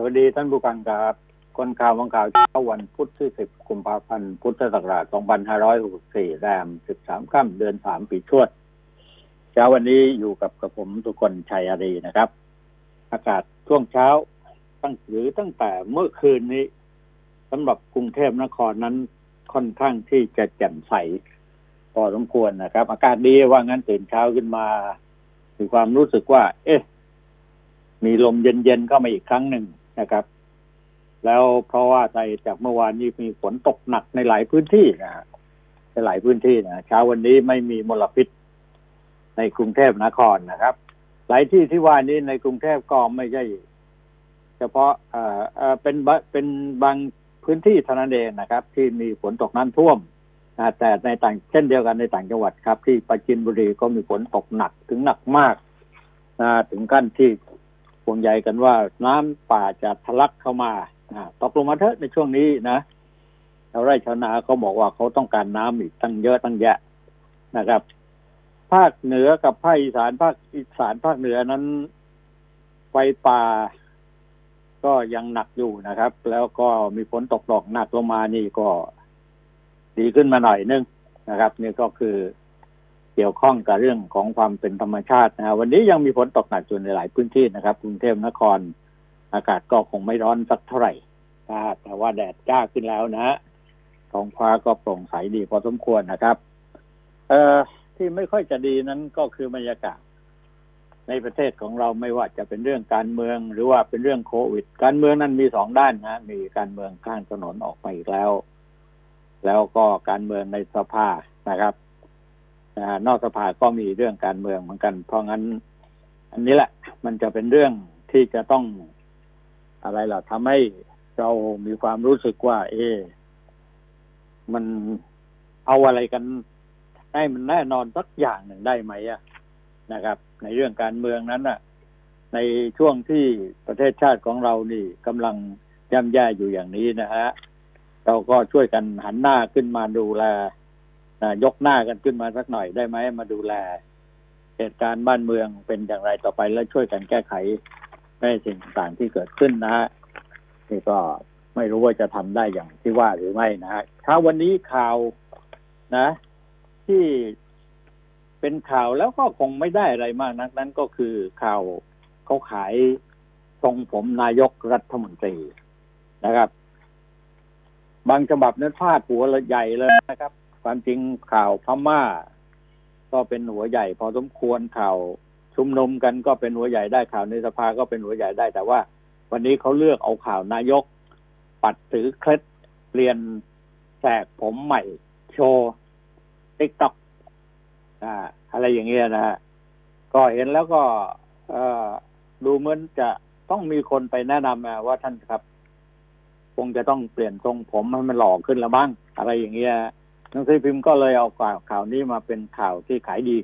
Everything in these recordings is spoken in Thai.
สวัสดีท่านผู้ฟังครับคนข่าววังข่าวเช้าวันพุธที่10กุมภาพันธ์พุทธศักราช2564แรม13ค่ำเดือน3ปีชวดเช้าวันนี้อยู่กับกระผมทุกคนชัยอารีนะครับอากาศช่วงเช้าตั้งแต่เมื่อคืนนี้สำหรับกรุงเทพนครนั้นค่อนข้างที่จะแจ่มใสพอสมควรนะครับอากาศดีว่างั้นตื่นเช้าขึ้นมามีความรู้สึกว่าเอ๊ะมีลมเย็นๆเข้ามาอีกครั้งหนึ่งนะครับแล้วเพราะว่าจากเมื่อวานนี้มีฝนตกหนักในหลายพื้นที่นะในหลายพื้นที่นะเช้าวันนี้ไม่มีมลพิษในกรุงเทพนครนะครับหลายที่ที่ว่านี้ในกรุงเทพก็ไม่ใช่เฉพาะเป็นบางพื้นที่เท่านั้นเองนะครับที่มีฝนตกน้ำท่วมแต่ในต่างเช่นเดียวกันในต่างจังหวัดครับที่ปราจีนบุรีก็มีฝนตกหนักถึงหนักมากถึงขั้นที่ห่วงใยกันว่าน้ำป่าจะทะลักเข้ามาตกลงมาเถอะในช่วงนี้นะชาวไร่ชาวนาเขาบอกว่าเขาต้องการน้ำอีกตั้งเยอะตั้งแยะนะครับภาคเหนือกับภาคอีสานภาคเหนือนั้นไฟป่าก็ยังหนักอยู่นะครับแล้วก็มีฝนตกหลอกหนักลงมานี่ก็ดีขึ้นมาหน่อยนึงนะครับนี่ก็คือเกี่ยวข้องกับเรื่องของความเป็นธรรมชาตินะวันนี้ยังมีฝนตกหนักอยู่ในหลายพื้นที่นะครับกรุงเทพนครอากาศก็คงไม่ร้อนสักเท่าไหร่แต่ว่าแดดจ้าขึ้นแล้วนะท้องฟ้าก็โปร่งใสดีพอสมควรนะครับที่ไม่ค่อยจะดีนั้นก็คือบรรยากาศในประเทศของเราไม่ว่าจะเป็นเรื่องการเมืองหรือว่าเป็นเรื่องโควิดการเมืองนั้นมีสองด้านนะมีการเมืองข้างถนนออกไปอีกแล้วก็การเมืองในสภานะครับนอกสภาก็มีเรื่องการเมืองเหมือนกันเพราะงั้นอันนี้แหละมันจะเป็นเรื่องที่จะต้องอะไรล่ะทำให้เรามีความรู้สึกว่ามันเอาอะไรกันให้มันแน่นอนสักอย่างหนึ่งได้ไหมนะครับในเรื่องการเมืองนั้นในช่วงที่ประเทศชาติของเรานี่กำลังย่ำแย่อยู่อย่างนี้นะฮะเราก็ช่วยกันหันหน้าขึ้นมาดูแลยกหน้ากันขึ้นมาสักหน่อยได้ไหมมาดูแลเหตุการณ์บ้านเมืองเป็นอย่างไรต่อไปและช่วยกันแก้ไขในสิ่งต่างๆที่เกิดขึ้นนะฮะนี่ก็ไม่รู้ว่าจะทำได้อย่างที่ว่าหรือไม่นะฮะถ้าวันนี้ข่าวนะที่เป็นข่าวแล้วก็คงไม่ได้อะไรมากนักนั้นก็คือข่าวเขาขายทรงผมนายกรัฐมนตรีนะครับบางฉบับนั้นพาดหัวใหญ่เลยนะครับความจริงข่าวพม่าก็เป็นหัวใหญ่พอสมควรข่าวชุมนุมกันก็เป็นหัวใหญ่ได้ข่าวในสภาก็เป็นหัวใหญ่ได้แต่ว่าวันนี้เขาเลือกเอาข่าวนายกปัดถือเคล็ดเปลี่ยนแสกผมใหม่โชว์ TikTok อะไรอย่างเงี้ยนะฮะก็เห็นแล้วก็ดูเหมือนจะต้องมีคนไปแนะนำว่าท่านครับคงจะต้องเปลี่ยนทรงผมให้มันหล่อขึ้นแล้วบ้างอะไรอย่างเงี้ยหนังสือพิมพ์ก็เลยเอาข่าวนี้มาเป็นข่าวที่ขายดี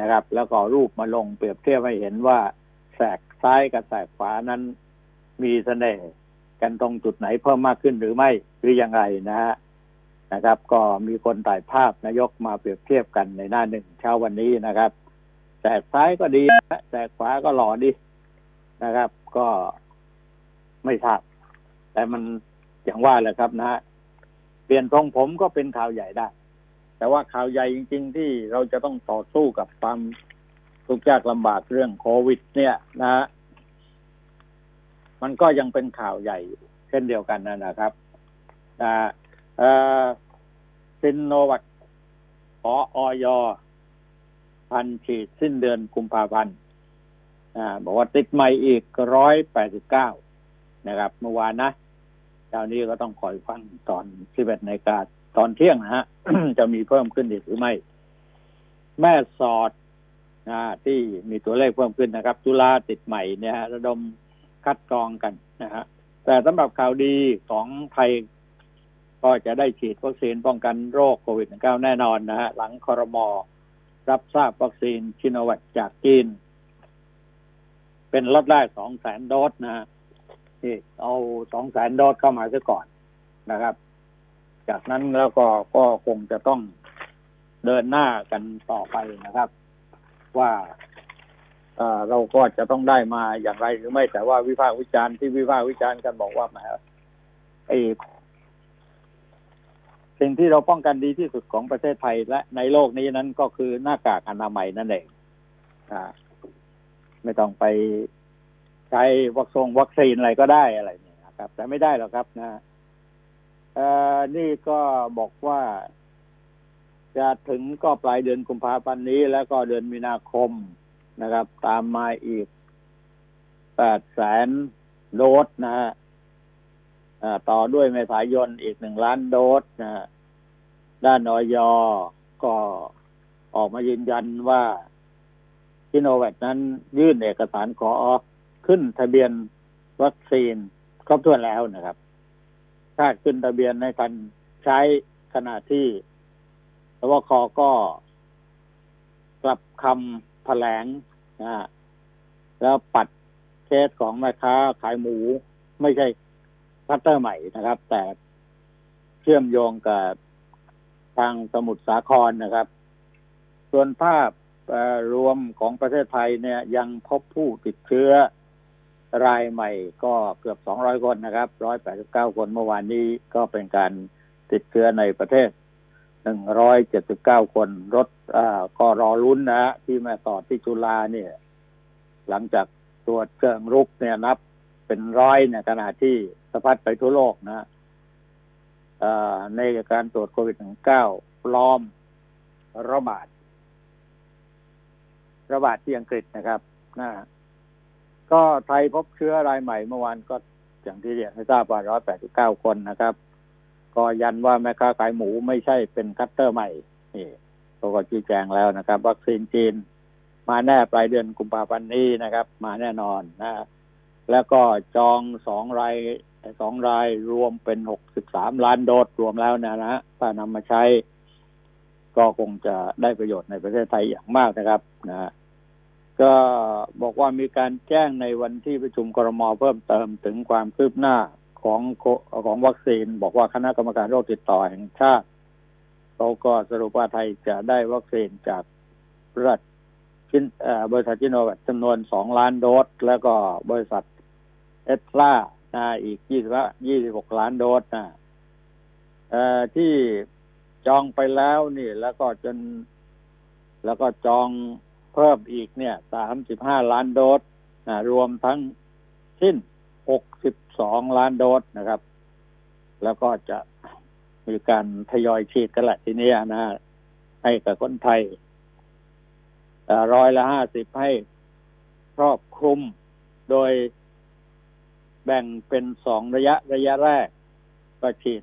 นะครับแล้วก็รูปมาลงเปรียบเทียบให้เห็นว่าแสกซ้ายกับแสกขวานั้นมีเสน่ห์กันตรงจุดไหนเพิ่มมากขึ้นหรือไม่หรือยังไงนะฮะนะครับก็มีคนถ่ายภาพนายกมาเปรียบเทียบกันในหน้าหนึ่งเช้าวันนี้นะครับแสกซ้ายก็ดีนะแสกขวาก็หล่อดีนะครับก็ไม่ทราบแต่มันอย่างว่าแหละครับนะฮะเปลี่ยนทรงผมก็เป็นข่าวใหญ่ได้แต่ว่าข่าวใหญ่จริงๆที่เราจะต้องต่อสู้กับความทุกข์ยากลำบากเรื่องโควิดเนี่ยนะฮะมันก็ยังเป็นข่าวใหญ่เช่นเดียวกันนะครับซินโนแวคขออย.พันฉีดสิ้นเดือนกุมภาพันธ์บอกว่าติดใหม่อีก189นะครับเมื่อวานนะเช้านี้ก็ต้องคอยฟังตอน11นาฬิกาตอนเที่ยงนะฮะ จะมีเพิ่มขึ้นอีกหรือไม่แม่สอดที่มีตัวเลขเพิ่มขึ้นนะครับจุฬาติดใหม่เนี่ยฮะระดมคัดกรองกันนะฮะแต่สำหรับข่าวดีของไทยก็จะได้ฉีดวัคซีนป้องกันโรคโควิด-19 แน่นอนนะฮะหลังครม.รับทราบวัคซีนชิโนแวคจากจีนเป็นล็อตแรก 200,000 โดสนะฮะเอา 200,000 โดสเข้ามาซะก่อนนะครับจากนั้นแล้วก็คงจะต้องเดินหน้ากันต่อไปนะครับว่า เราก็จะต้องได้มาอย่างไรหรือไม่แต่ว่าวิพากษ์วิจารณ์ที่วิพากษ์วิจารณ์กันบอกว่าแหมไอ้สิ่งที่เราป้องกันดีที่สุดของประเทศไทยและในโลกนี้นั้นก็คือหน้ากากอนามัยนั่นเองไม่ต้องไปใช้วัคซีนอะไรก็ได้อะไรเนี่ยครับแต่ไม่ได้หรอกครับนะนี่ก็บอกว่าจะถึงก็ปลายเดือนกุมภาพันธ์นี้แล้วก็เดือนมีนาคมนะครับตามมาอีก 800,000 โดสนะฮะต่อด้วยเมษายนอีก 1 ล้านโดสนะฮะด้านอย.ก็ออกมายืนยันว่าซิโนแวคนั้นยื่นเอกสารขอขึ้นทะเบียนวัคซีนครบถ้วนแล้วนะครับถ้าขึ้นทะเบียนในการใช้ขณะที่สวค.ก็กลับคำแถลงนะแล้วปัดเคสของแม่ค้าขายหมูไม่ใช่คลัสเตอร์ใหม่นะครับแต่เชื่อมโยงกับทางสมุทรสาครนะครับส่วนภาพรวมของประเทศไทยเนี่ยยังพบผู้ติดเชื้อรายใหม่ก็เกือบ200คนนะครับ189คนเมื่อวานนี้ก็เป็นการติดเชื้อในประเทศ179คนรถก็รอลุ้นนะที่แม่สอดที่จุฬาเนี่ยหลังจากตรวจเชิงรุกเนี่ยนับเป็นร้อยเนี่ยขณะที่สะพัดไปทั่วโลกนะในการตรวจโควิด-19 ปลอมระบาดที่อังกฤษนะครับก็ไทยพบเชื้อรายใหม่เมื่อวานก็อย่างที่เรียนให้ทราบว่า189คนนะครับก็ยันว่าแม่ค้าขายหมูไม่ใช่เป็นคัสเตอร์ใหม่นี่เขาก็ชี้แจงแล้วนะครับวัคซีนจีนมาแน่ปลายเดือนกุมภาพันธ์นี้นะครับมาแน่นอนนะแล้วก็จอง2รายรวมเป็น63ล้านโดสรวมแล้วนะถ้านำมาใช้ก็คงจะได้ประโยชน์ในประเทศไทยอย่างมากนะครับนะก็บอกว่ามีการแจ้งในวันที่ประชุมครม.เพิ่มเติมถึงความคืบหน้าของวัคซีนบอกว่าคณะกรรมการโรคติดต่อแห่งชาติเขาก็สรุปว่าไทยจะได้วัคซีนจากบริษัทชิโนแวคจำนวน2ล้านโดสแล้วก็บริษัทเอสลาอีก26ล้านโดสที่จองไปแล้วนี่แล้วก็จองเพิ่มอีกเนี่ย35ล้านโดสรวมทั้งสิ้น62ล้านโดสนะครับแล้วก็จะมีการทยอยฉีดกันแหละทีนี้นะให้กับคนไทย50%ให้ครอบคลุมโดยแบ่งเป็น2ระยะแรกก็ฉีด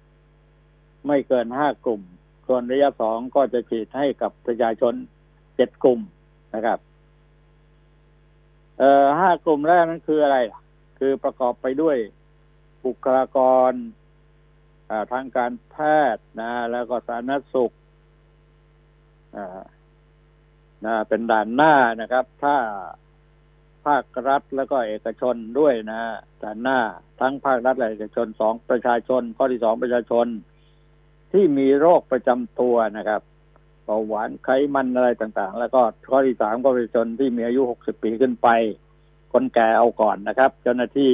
ไม่เกิน5กลุ่มส่วนระยะ2ก็จะฉีดให้กับประชาชน7กลุ่มนะครับ5กลุ่มแรกนั้นคืออะไรคือประกอบไปด้วยบุคลากรทางการแพทย์นะแล้วก็สาธารณสุขเป็นด่านหน้านะครับถ้าภาครัฐแล้วก็เอกชนด้วยนะด่านหน้าทั้งภาครัฐและเอกชน2ประชาชนข้อที่2ประชาชนที่มีโรคประจำตัวนะครับเบาหวานไขมันอะไรต่างๆแล้วก็ข้อที่3ก็ประชาชนที่มีอายุ60ปีขึ้นไปคนแก่เอาก่อนนะครับเจ้าหน้าที่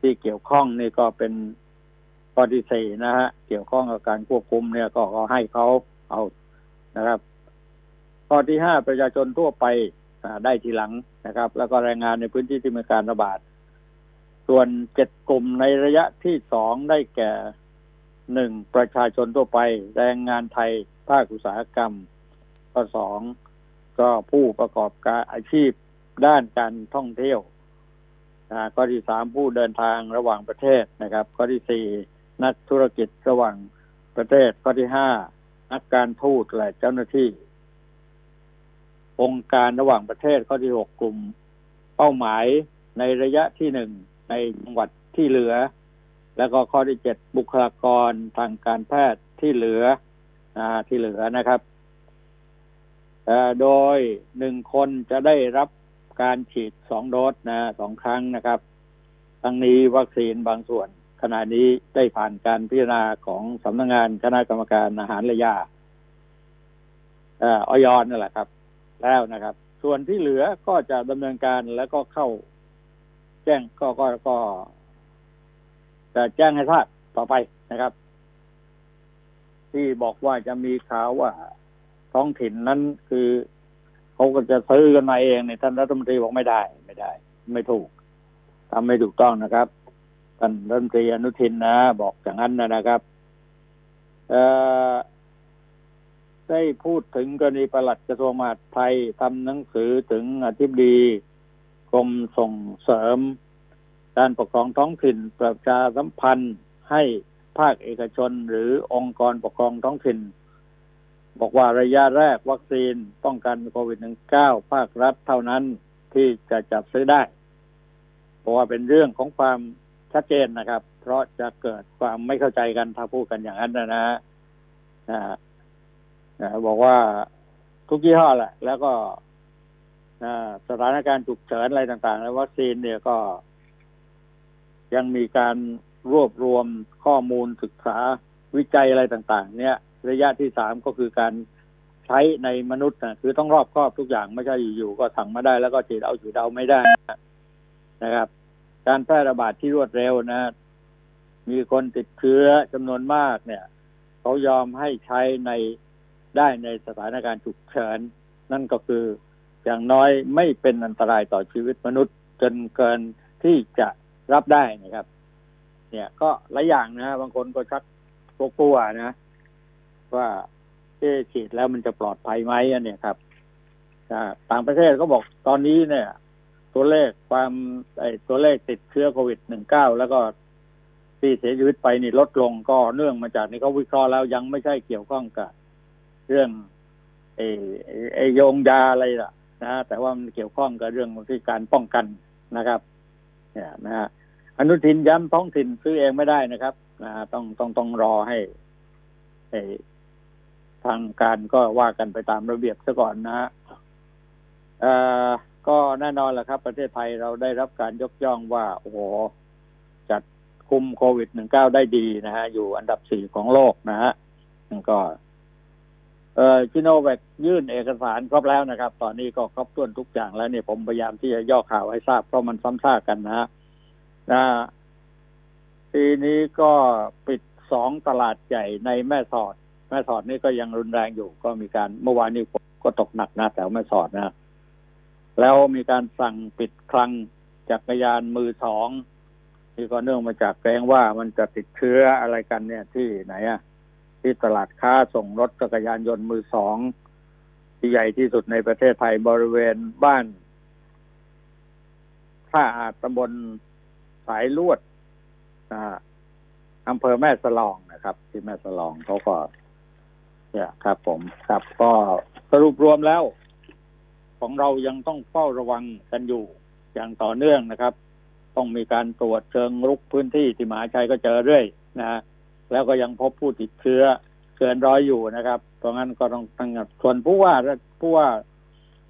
ที่เกี่ยวข้องนี่ก็เป็นข้อที่4นะฮะเกี่ยวข้องกับการควบคุมเนี่ยก็ให้เขาเอานะครับข้อที่5ประชาชนทั่วไปได้ทีหลังนะครับแล้วก็แรงงานในพื้นที่ที่มีการระบาดส่วน7กลุ่มในระยะที่2ได้แก่1ประชาชนทั่วไปแรงงานไทยภาคอุตสาหกรรมข้อ2ก็ผู้ประกอบการอาชีพด้านการท่องเที่ยวข้อที่3ผู้เดินทางระหว่างประเทศนะครับข้อที่4นักธุรกิจระหว่างประเทศข้อที่5นักการทูตและเจ้าหน้าที่องค์การระหว่างประเทศข้อที่6กลุ่มเป้าหมายในระยะที่1ในจังหวัดที่เหลือแล้วก็ข้อที่7บุคลากรทางการแพทย์ที่เหลือนะครับโดย1คนจะได้รับการฉีด2โดสนะ2ครั้งนะครับทั้งนี้วัคซีนบางส่วนขณะนี้ได้ผ่านการพิจารณาของสำนักงานคณะกรรมการอาหารและยาอยนั่นแหละครับแล้วนะครับ ส่วนที่เหลือก็จะดำเนินการแล้วก็เข้าแจ้งก็จะแจ้งให้ทราบต่อไปนะครับที่บอกว่าจะมีข่าวว่าท้องถิ่นนั้นคือเขาก็จะซื้อกันมาเองเนี่ยท่านรัฐมนตรีบอกไม่ได้ไม่ถูกทำไม่ถูกต้องนะครับท่านรัฐมนตรีอนุทินนะบอกอย่างนั้นนะครับได้พูดถึงกรณีปลัดกระทรวงมหาดไทยทำหนังสือถึงอธิบดีกรมส่งเสริมการปกครองท้องถิ่นประชาสัมพันธ์ให้ภาคเอกชนหรือองค์กรปกครองท้องถิ่นบอกว่าระยะแรกวัคซีนป้องกันโควิด -19 ภาครัฐเท่านั้นที่จะจัดซื้อได้เพราะว่าเป็นเรื่องของความชัดเจนนะครับเพราะจะเกิดความไม่เข้าใจกันถ้าพูดกันอย่างนั้นนะบอกว่าทุกยี่ห้อแหละแล้วก็สถานการณ์ฉุกเฉินอะไรต่างๆแล้ววัคซีนเนี่ยก็ยังมีการรวบรวมข้อมูลศึกษาวิจัยอะไรต่างๆเนี่ยระยะที่3ก็คือการใช้ในมนุษย์นะคือต้องรอบครอบทุกอย่างไม่ใช่อยู่ๆก็สั่งมาได้แล้วก็ฉีดเอาอยู่เดาไม่ได้นะครับการแพร่ระบาดที่รวดเร็วนะมีคนติดเชื้อจำนวนมากเนี่ยเขายอมให้ใช้ในได้ในสถานการณ์ฉุกเฉินนั่นก็คืออย่างน้อยไม่เป็นอันตรายต่อชีวิตมนุษย์จนเกินที่จะรับได้นะครับเนี่ยก็หลายอย่างนะบางคนก็ชักกลัวนะว่าฉีดแล้วมันจะปลอดภัยไหมเนี่ยครับต่างประเทศก็บอกตอนนี้เนี่ยตัวเลขติดเชื้อโควิด -19 แล้วก็ที่เสียชีวิตไปนี่ลดลงก็เนื่องมาจากนี่เขาวิเคราะห์แล้วยังไม่ใช่เกี่ยวข้องกับเรื่องโยงยาอะไรล่ะนะแต่ว่ามันเกี่ยวข้องกับเรื่องของการป้องกันนะครับเนี่ยนะฮะอนุทินย้ำท้องถิ่นซื้อเองไม่ได้นะครับนะต้องรอให้ทางการก็ว่ากันไปตามระเบียบซะก่อนนะฮะก็แน่นอนแหละครับประเทศไทยเราได้รับการยกย่องว่าโอ้โหจัดคุมโควิด -19 ได้ดีนะฮะอยู่อันดับ4ของโลกนะฮะก็ชิโนแวคยื่นเอกสารครบแล้วนะครับตอนนี้ก็ครบถ้วนทุกอย่างแล้วเนี่ยผมพยายามที่จะย่อข่าวให้ทราบเพราะมันซ้ำซากกันนะฮะทีนี้ก็ปิด2ตลาดใหญ่ในแม่สอดนี่ก็ยังรุนแรงอยู่ก็มีการเมื่อวานนี้ก็ตกหนักนะแต่แม่สอดนะแล้วมีการสั่งปิดคลังจักรยานมือ2ที่ก็เนื่องมาจากแกงว่ามันจะติดเชื้ออะไรกันเนี่ยที่ไหนอะที่ตลาดค้าส่งรถจักรยานยนต์มือ2ที่ใหญ่ที่สุดในประเทศไทยบริเวณบ้านท่าอาจตำบลสายลวดอำเภอแม่สลองนะครับที่แม่สลองเขาก็เนี่ยครับผมครับก็สรุปรวมแล้วของเรายังต้องเฝ้าระวังกันอยู่อย่างต่อเนื่องนะครับต้องมีการตรวจเชิงรุกพื้นที่ที่มหาชัยก็เจอเรื่อยนะแล้วก็ยังพบผู้ติดเชื้อเกิน100อยู่นะครับเพราะงั้นก็ต้องตั้งส่วนผู้ว่า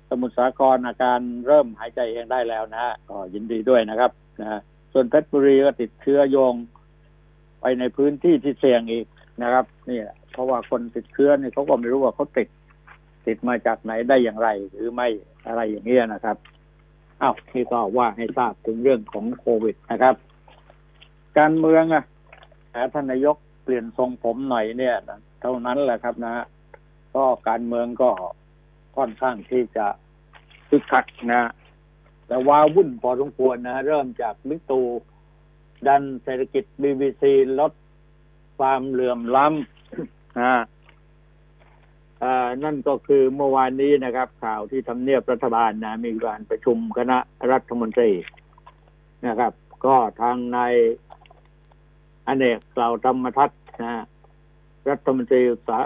สมุทรสาครอาการเริ่มหายใจเองได้แล้วนะก็ยินดีด้วยนะครับนะส่วนเพชรบุรีก็ติดเชื้อโยงไปในพื้นที่ที่เสี่ยงอีกนะครับนี่เพราะว่าคนติดเชื้อนี่เขาก็ไม่รู้ว่าเขาติดมาจากไหนได้อย่างไรหรือไม่อะไรอย่างเงี้ยนะครับอ้าวที่ก็ว่าให้ทราบถึงเรื่องของโควิดนะครับการเมืองอ่ะท่านนายกเปลี่ยนทรงผมหน่อยเนี่ยเท่านั้นแหละครับนะก็การเมืองก็ค่อนข้างที่จะคึกคักนะแต่ว่าวุ่นพอสมควรนะเริ่มจากบิ๊กตู่ดันเศรษฐกิจ BBC ลดความเหลื่อมล้ำนั่นก็คือเมื่อวานนี้นะครับข่าวที่ทำเนียบรัฐบาลนะมีการประชุมคณะรัฐมนตรีนะครับก็ทางนายอเนกเหล่าธรรมทัศน์นะรัฐมนตรี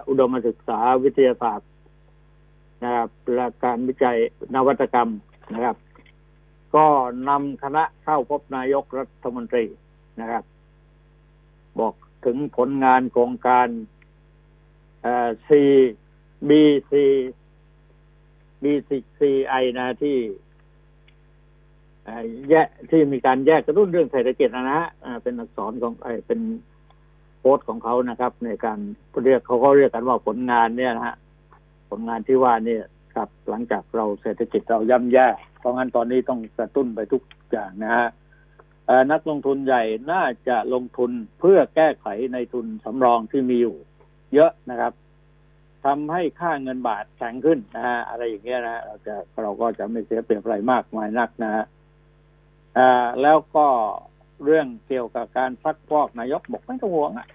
อุดมศึกษาวิทยาศาสตร์นะครับและการวิจัยนวัตกรรมนะครับก็นำคณะเข้าพบนายกรัฐมนตรีนะครับบอกถึงผลงานโครงการBCCI นะที่ที่มีการแยกกระตุ้นเรื่องเศรษฐกิจนะฮะเป็นอักษรของเป็นโพสต์ของเขานะครับในการเรียกเขาเรียกกันว่าผลงานเนี่ยนะฮะผลงานที่ว่าเนี่ย ครับหลังจากเราเศรษฐกิจเราย่ำแย่เพราะงั้นตอนนี้ต้องกระตุ้นไปทุกอย่างนะฮะนักลงทุนใหญ่น่าจะลงทุนเพื่อแก้ไขในทุนสำรองที่มีอยู่เยอะนะครับทำให้ค่าเงินบาทแข็งขึ้นนะฮะอะไรอย่างเงี้ยนะเราก็จะไม่เสียเปรียบอะไรมากมายนักนะฮะแล้วก็เรื่องเกี่ยวกับการซักฟอกนายกบอกไม่ต้องห่วงอ่ะ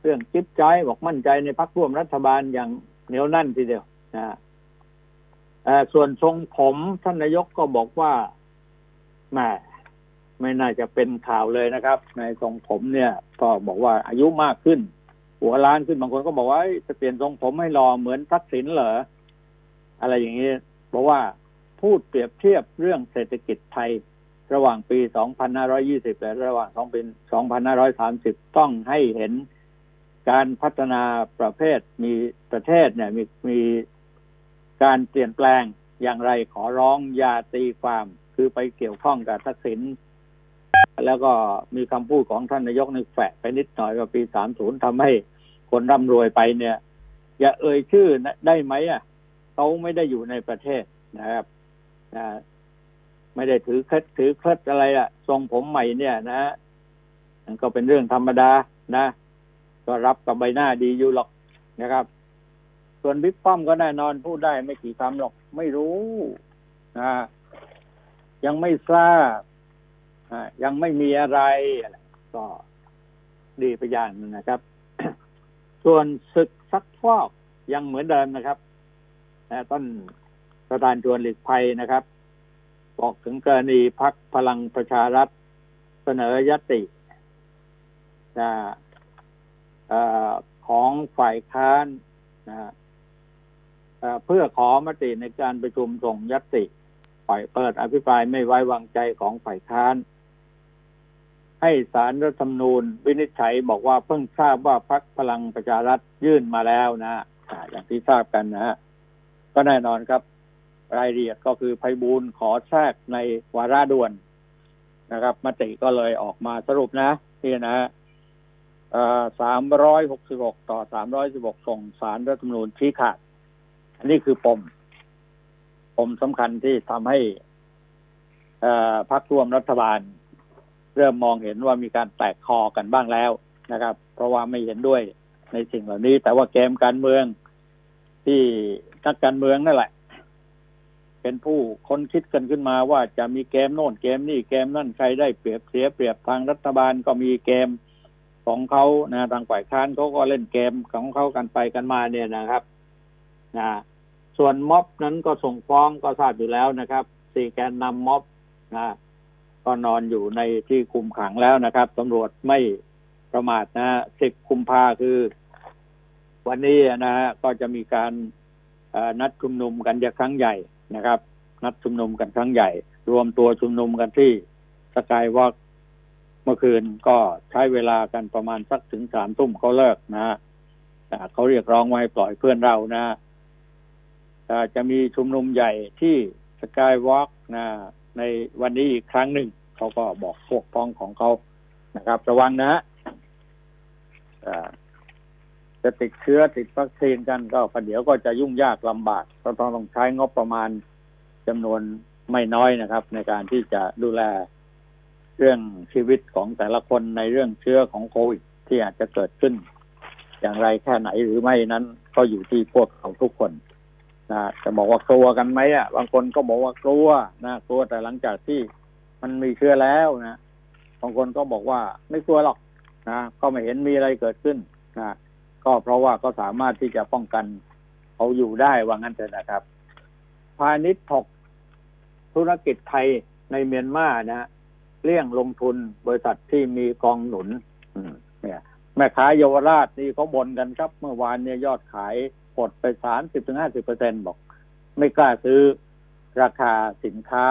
เรื่องจิ๊บจ้ายบอกมั่นใจในพรรคร่วมรัฐบาลอย่างเหนียวแน่นทีเดียวนะฮะส่วนทรงผมท่านนายกก็บอกว่าไม่น่าจะเป็นข่าวเลยนะครับในทรงผมเนี่ยก็บอกว่าอายุมากขึ้นหัวล้านขึ้นบางคนก็บอกว่าจะเปลี่ยนทรงผมให้หล่อเหมือนทักษิณเหรออะไรอย่างนี้บอกว่าพูดเปรียบเทียบเรื่องเศรษฐกิจไทยระหว่างปี 2520 และระหว่าง2ปี 2530 ต้องให้เห็นการพัฒนาประเทศมีประเทศเนี่ยมีการเปลี่ยนแปลงอย่างไรขอร้องอย่าตีความคือไปเกี่ยวข้องกับทักษิณแล้วก็มีคำพูดของท่านนายกนึกแฝงไปนิดหน่อยว่าปี 30 ทำให้คนร่ำรวยไปเนี่ยอย่าเอ่ยชื่อได้ไหมอ่ะเขาไม่ได้อยู่ในประเทศนะครับไม่ได้ถือเคล็ดอะไรอ่ะทรงผมใหม่เนี่ยนะมันก็เป็นเรื่องธรรมดานะก็รับกับใบหน้าดีอยู่หรอกนะครับส่วนบิ๊กป้อมก็แน่นอนพูดได้ไม่กี่คำหรอกไม่รู้นะยังไม่ทราบยังไม่มีอะไรก็ดีไปอย่างนึงนะครับ ส่วนศึกซักฟอกยังเหมือนเดิมนะครับต้นประธานชวนหลีกภัยนะครับบอกถึงกรณีพรรคพลังประชารัฐเสนอญัตติของฝ่ายค้านนะเพื่อขอมติในการประชุมส่งญัตติฝ่ายเปิดอภิปรายไม่ไว้วางใจของฝ่ายค้านให้ศาลรัฐธรรมนูญวินิจฉัยบอกว่าเพิ่งทราบว่าพรรคพลังประชารัฐยื่นมาแล้วนะอย่างที่ทราบกันนะฮะก็แน่นอนครับรายละเอียดก็คือไพบูลย์ขอแทรกในวาระด่วนนะครับมติก็เลยออกมาสรุปนะนี่นะฮะ366ต่อ316ส่งศาลรัฐธรรมนูญชี้ขาดอันนี้คือปมสำคัญที่ทำให้พรรคร่วมรัฐบาลเริ่มมองเห็นว่ามีการแตกคอกันบ้างแล้วนะครับเพราะว่าไม่เห็นด้วยในสิ่งเหล่านี้แต่ว่าเกมการเมืองที่นักการเมืองนั่นแหละเป็นผู้ค้นคิดกันขึ้นมาว่าจะมีเกมโน่นเกมนี่เกมนั่นใครได้เปรียบเสียเปรียบทางรัฐบาลก็มีเกมของเขานะทางฝ่ายค้านเขาก็เล่นเกมของเขากันไปกันมาเนี่ยนะครับนะส่วนม็อบนั้นก็ส่งฟ้องก็ทราบอยู่แล้วนะครับ4แกนนำม็อบนะก็นอนอยู่ในที่คุมขังแล้วนะครับตำรวจไม่ประมาทนะ10กุมภาพันธ์คือวันนี้นะฮะก็จะมีการนัดชุมนุมกันครั้งใหญ่นะครับนัดชุมนุมกันครั้งใหญ่รวมตัวชุมนุมกันที่สกายวอล์คเมื่อคืนก็ใช้เวลากันประมาณสักถึง 3 ทุ่มเขาเลิกนะฮะเขาเรียกร้องว่าให้ปล่อยเพื่อนเรานะจะมีชุมนุมใหญ่ที่สกายวอล์กนะในวันนี้อีกครั้งหนึ่งเขาก็บอกพวกพ้องของเขานะครับระวังนะฮะจะติดเชื้อติดวัคซีนกันก็เดี๋ยวก็จะยุ่งยากลำบากก็ต้องใช้งบประมาณจำนวนไม่น้อยนะครับในการที่จะดูแลเรื่องชีวิตของแต่ละคนในเรื่องเชื้อของโควิดที่อาจจะเกิดขึ้นอย่างไรแค่ไหนหรือไม่นั้นก็อยู่ที่พวกเขาทุกคนนะจะบอกว่ากลัวกันไหมอ่ะบางคนก็บอกว่ากลัวนะกลัวแต่หลังจากที่มันมีเชื้อแล้วนะบางคนก็บอกว่าไม่กลัวหรอกนะก็ไม่เห็นมีอะไรเกิดขึ้นนะก็เพราะว่าก็สามารถที่จะป้องกันเอาอยู่ได้ว่างั้นเถอะนะครับพาณิชย์ถกธุรกิจไทยในเมียนมานะเลี่ยงลงทุนบริษัทที่มีกองหนุนเนี่ยแม่ค้าเยาวราชนี่เขาบ่นกันครับเมื่อวานเนี่ยยอดขายกดไป 30-50% บอกไม่กล้าซื้อราคาสินค้า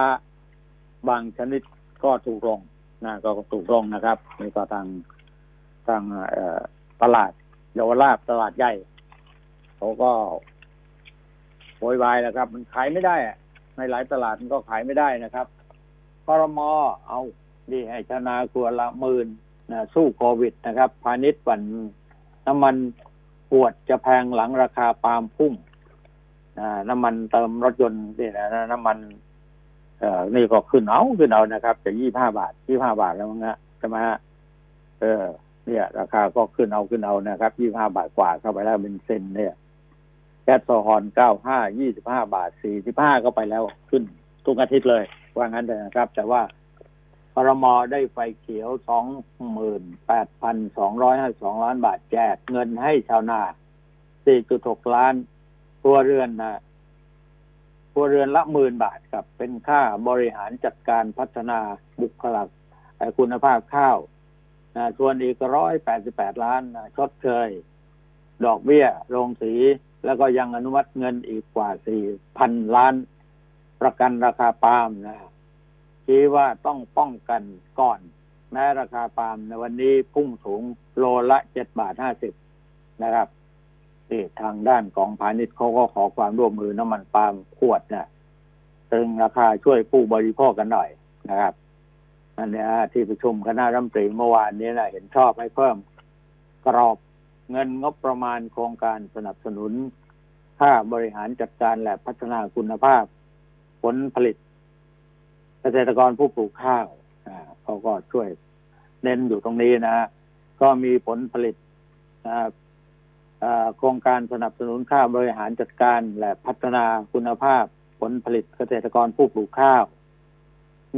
บางชนิดก็ถูกลงนะก็ถูกลงนะครับนี่ก็ทางตลาดเยาวราชตลาดใหญ่เขาก็โวยวายแล้วครับมันขายไม่ได้ในหลายตลาดมันก็ขายไม่ได้นะครับครม.เอาดีให้ชนาครัวละหมื่นนะสู้โควิดนะครับพาณิชย์ปั่นน้ำมันขวดจะแพงหลังราคาปาล์มพุ่ง น้ำมันเติมรถยนต์นี่นะน้ำมันนี่ก็ขึ้นเอานะครับจาก25 บาทแล้วมั้งฮะใช่ไหมฮะเนี่ยราคาก็ขึ้นเอานะครับ25 บาทกว่าเข้าไปแล้วเบนซินเนี่ยแก๊สโซฮอล95 25 บาท 45ก็ไปแล้วขึ้นทุกอาทิตย์เลยว่างั้นเลยนะครับแต่ว่าครม.ได้ไฟเขียว 28,252 ล้านบาทแจกเงินให้ชาวนา 4.6 ล้านครัวเรือนนะครัวเรือนละ 10,000 บาทครับเป็นค่าบริหารจัดการพัฒนาบุคลากรคุณภาพข้าวส่วนอีก188ล้านชดเชยดอกเบี้ยโรงสีแล้วก็ยังอนุมัติเงินอีกกว่า 4,000 ล้านประกันราคาปาล์มนะที่ว่าต้องป้องกันก่อนแม้ราคาปาล์มในวันนี้พุ่งสูงโลละ 7.50 บาทนะครับที่ทางด้านของพาณิชย์เขาก็ขอความร่วมมือน้ำมันปาล์มขวดนะตรึงราคาช่วยผู้บริโภคกันหน่อยนะครับอันนี้ที่ประชุมคณะรัฐมนตรีเมื่อวานนี้นะเห็นชอบให้เพิ่มกรอบเงินงบประมาณโครงการสนับสนุนค่าบริหารจัดการและพัฒนาคุณภาพผลผลิตเกษตรกรผู้ปลูกข้าวเขาก็ช่วยเน้นอยู่ตรงนี้นะก็มีผลผลิตโครงการสนับสนุนค่าบริหารจัดการและพัฒนาคุณภาพผลผลิตเกษตรกรผู้ปลูกข้าว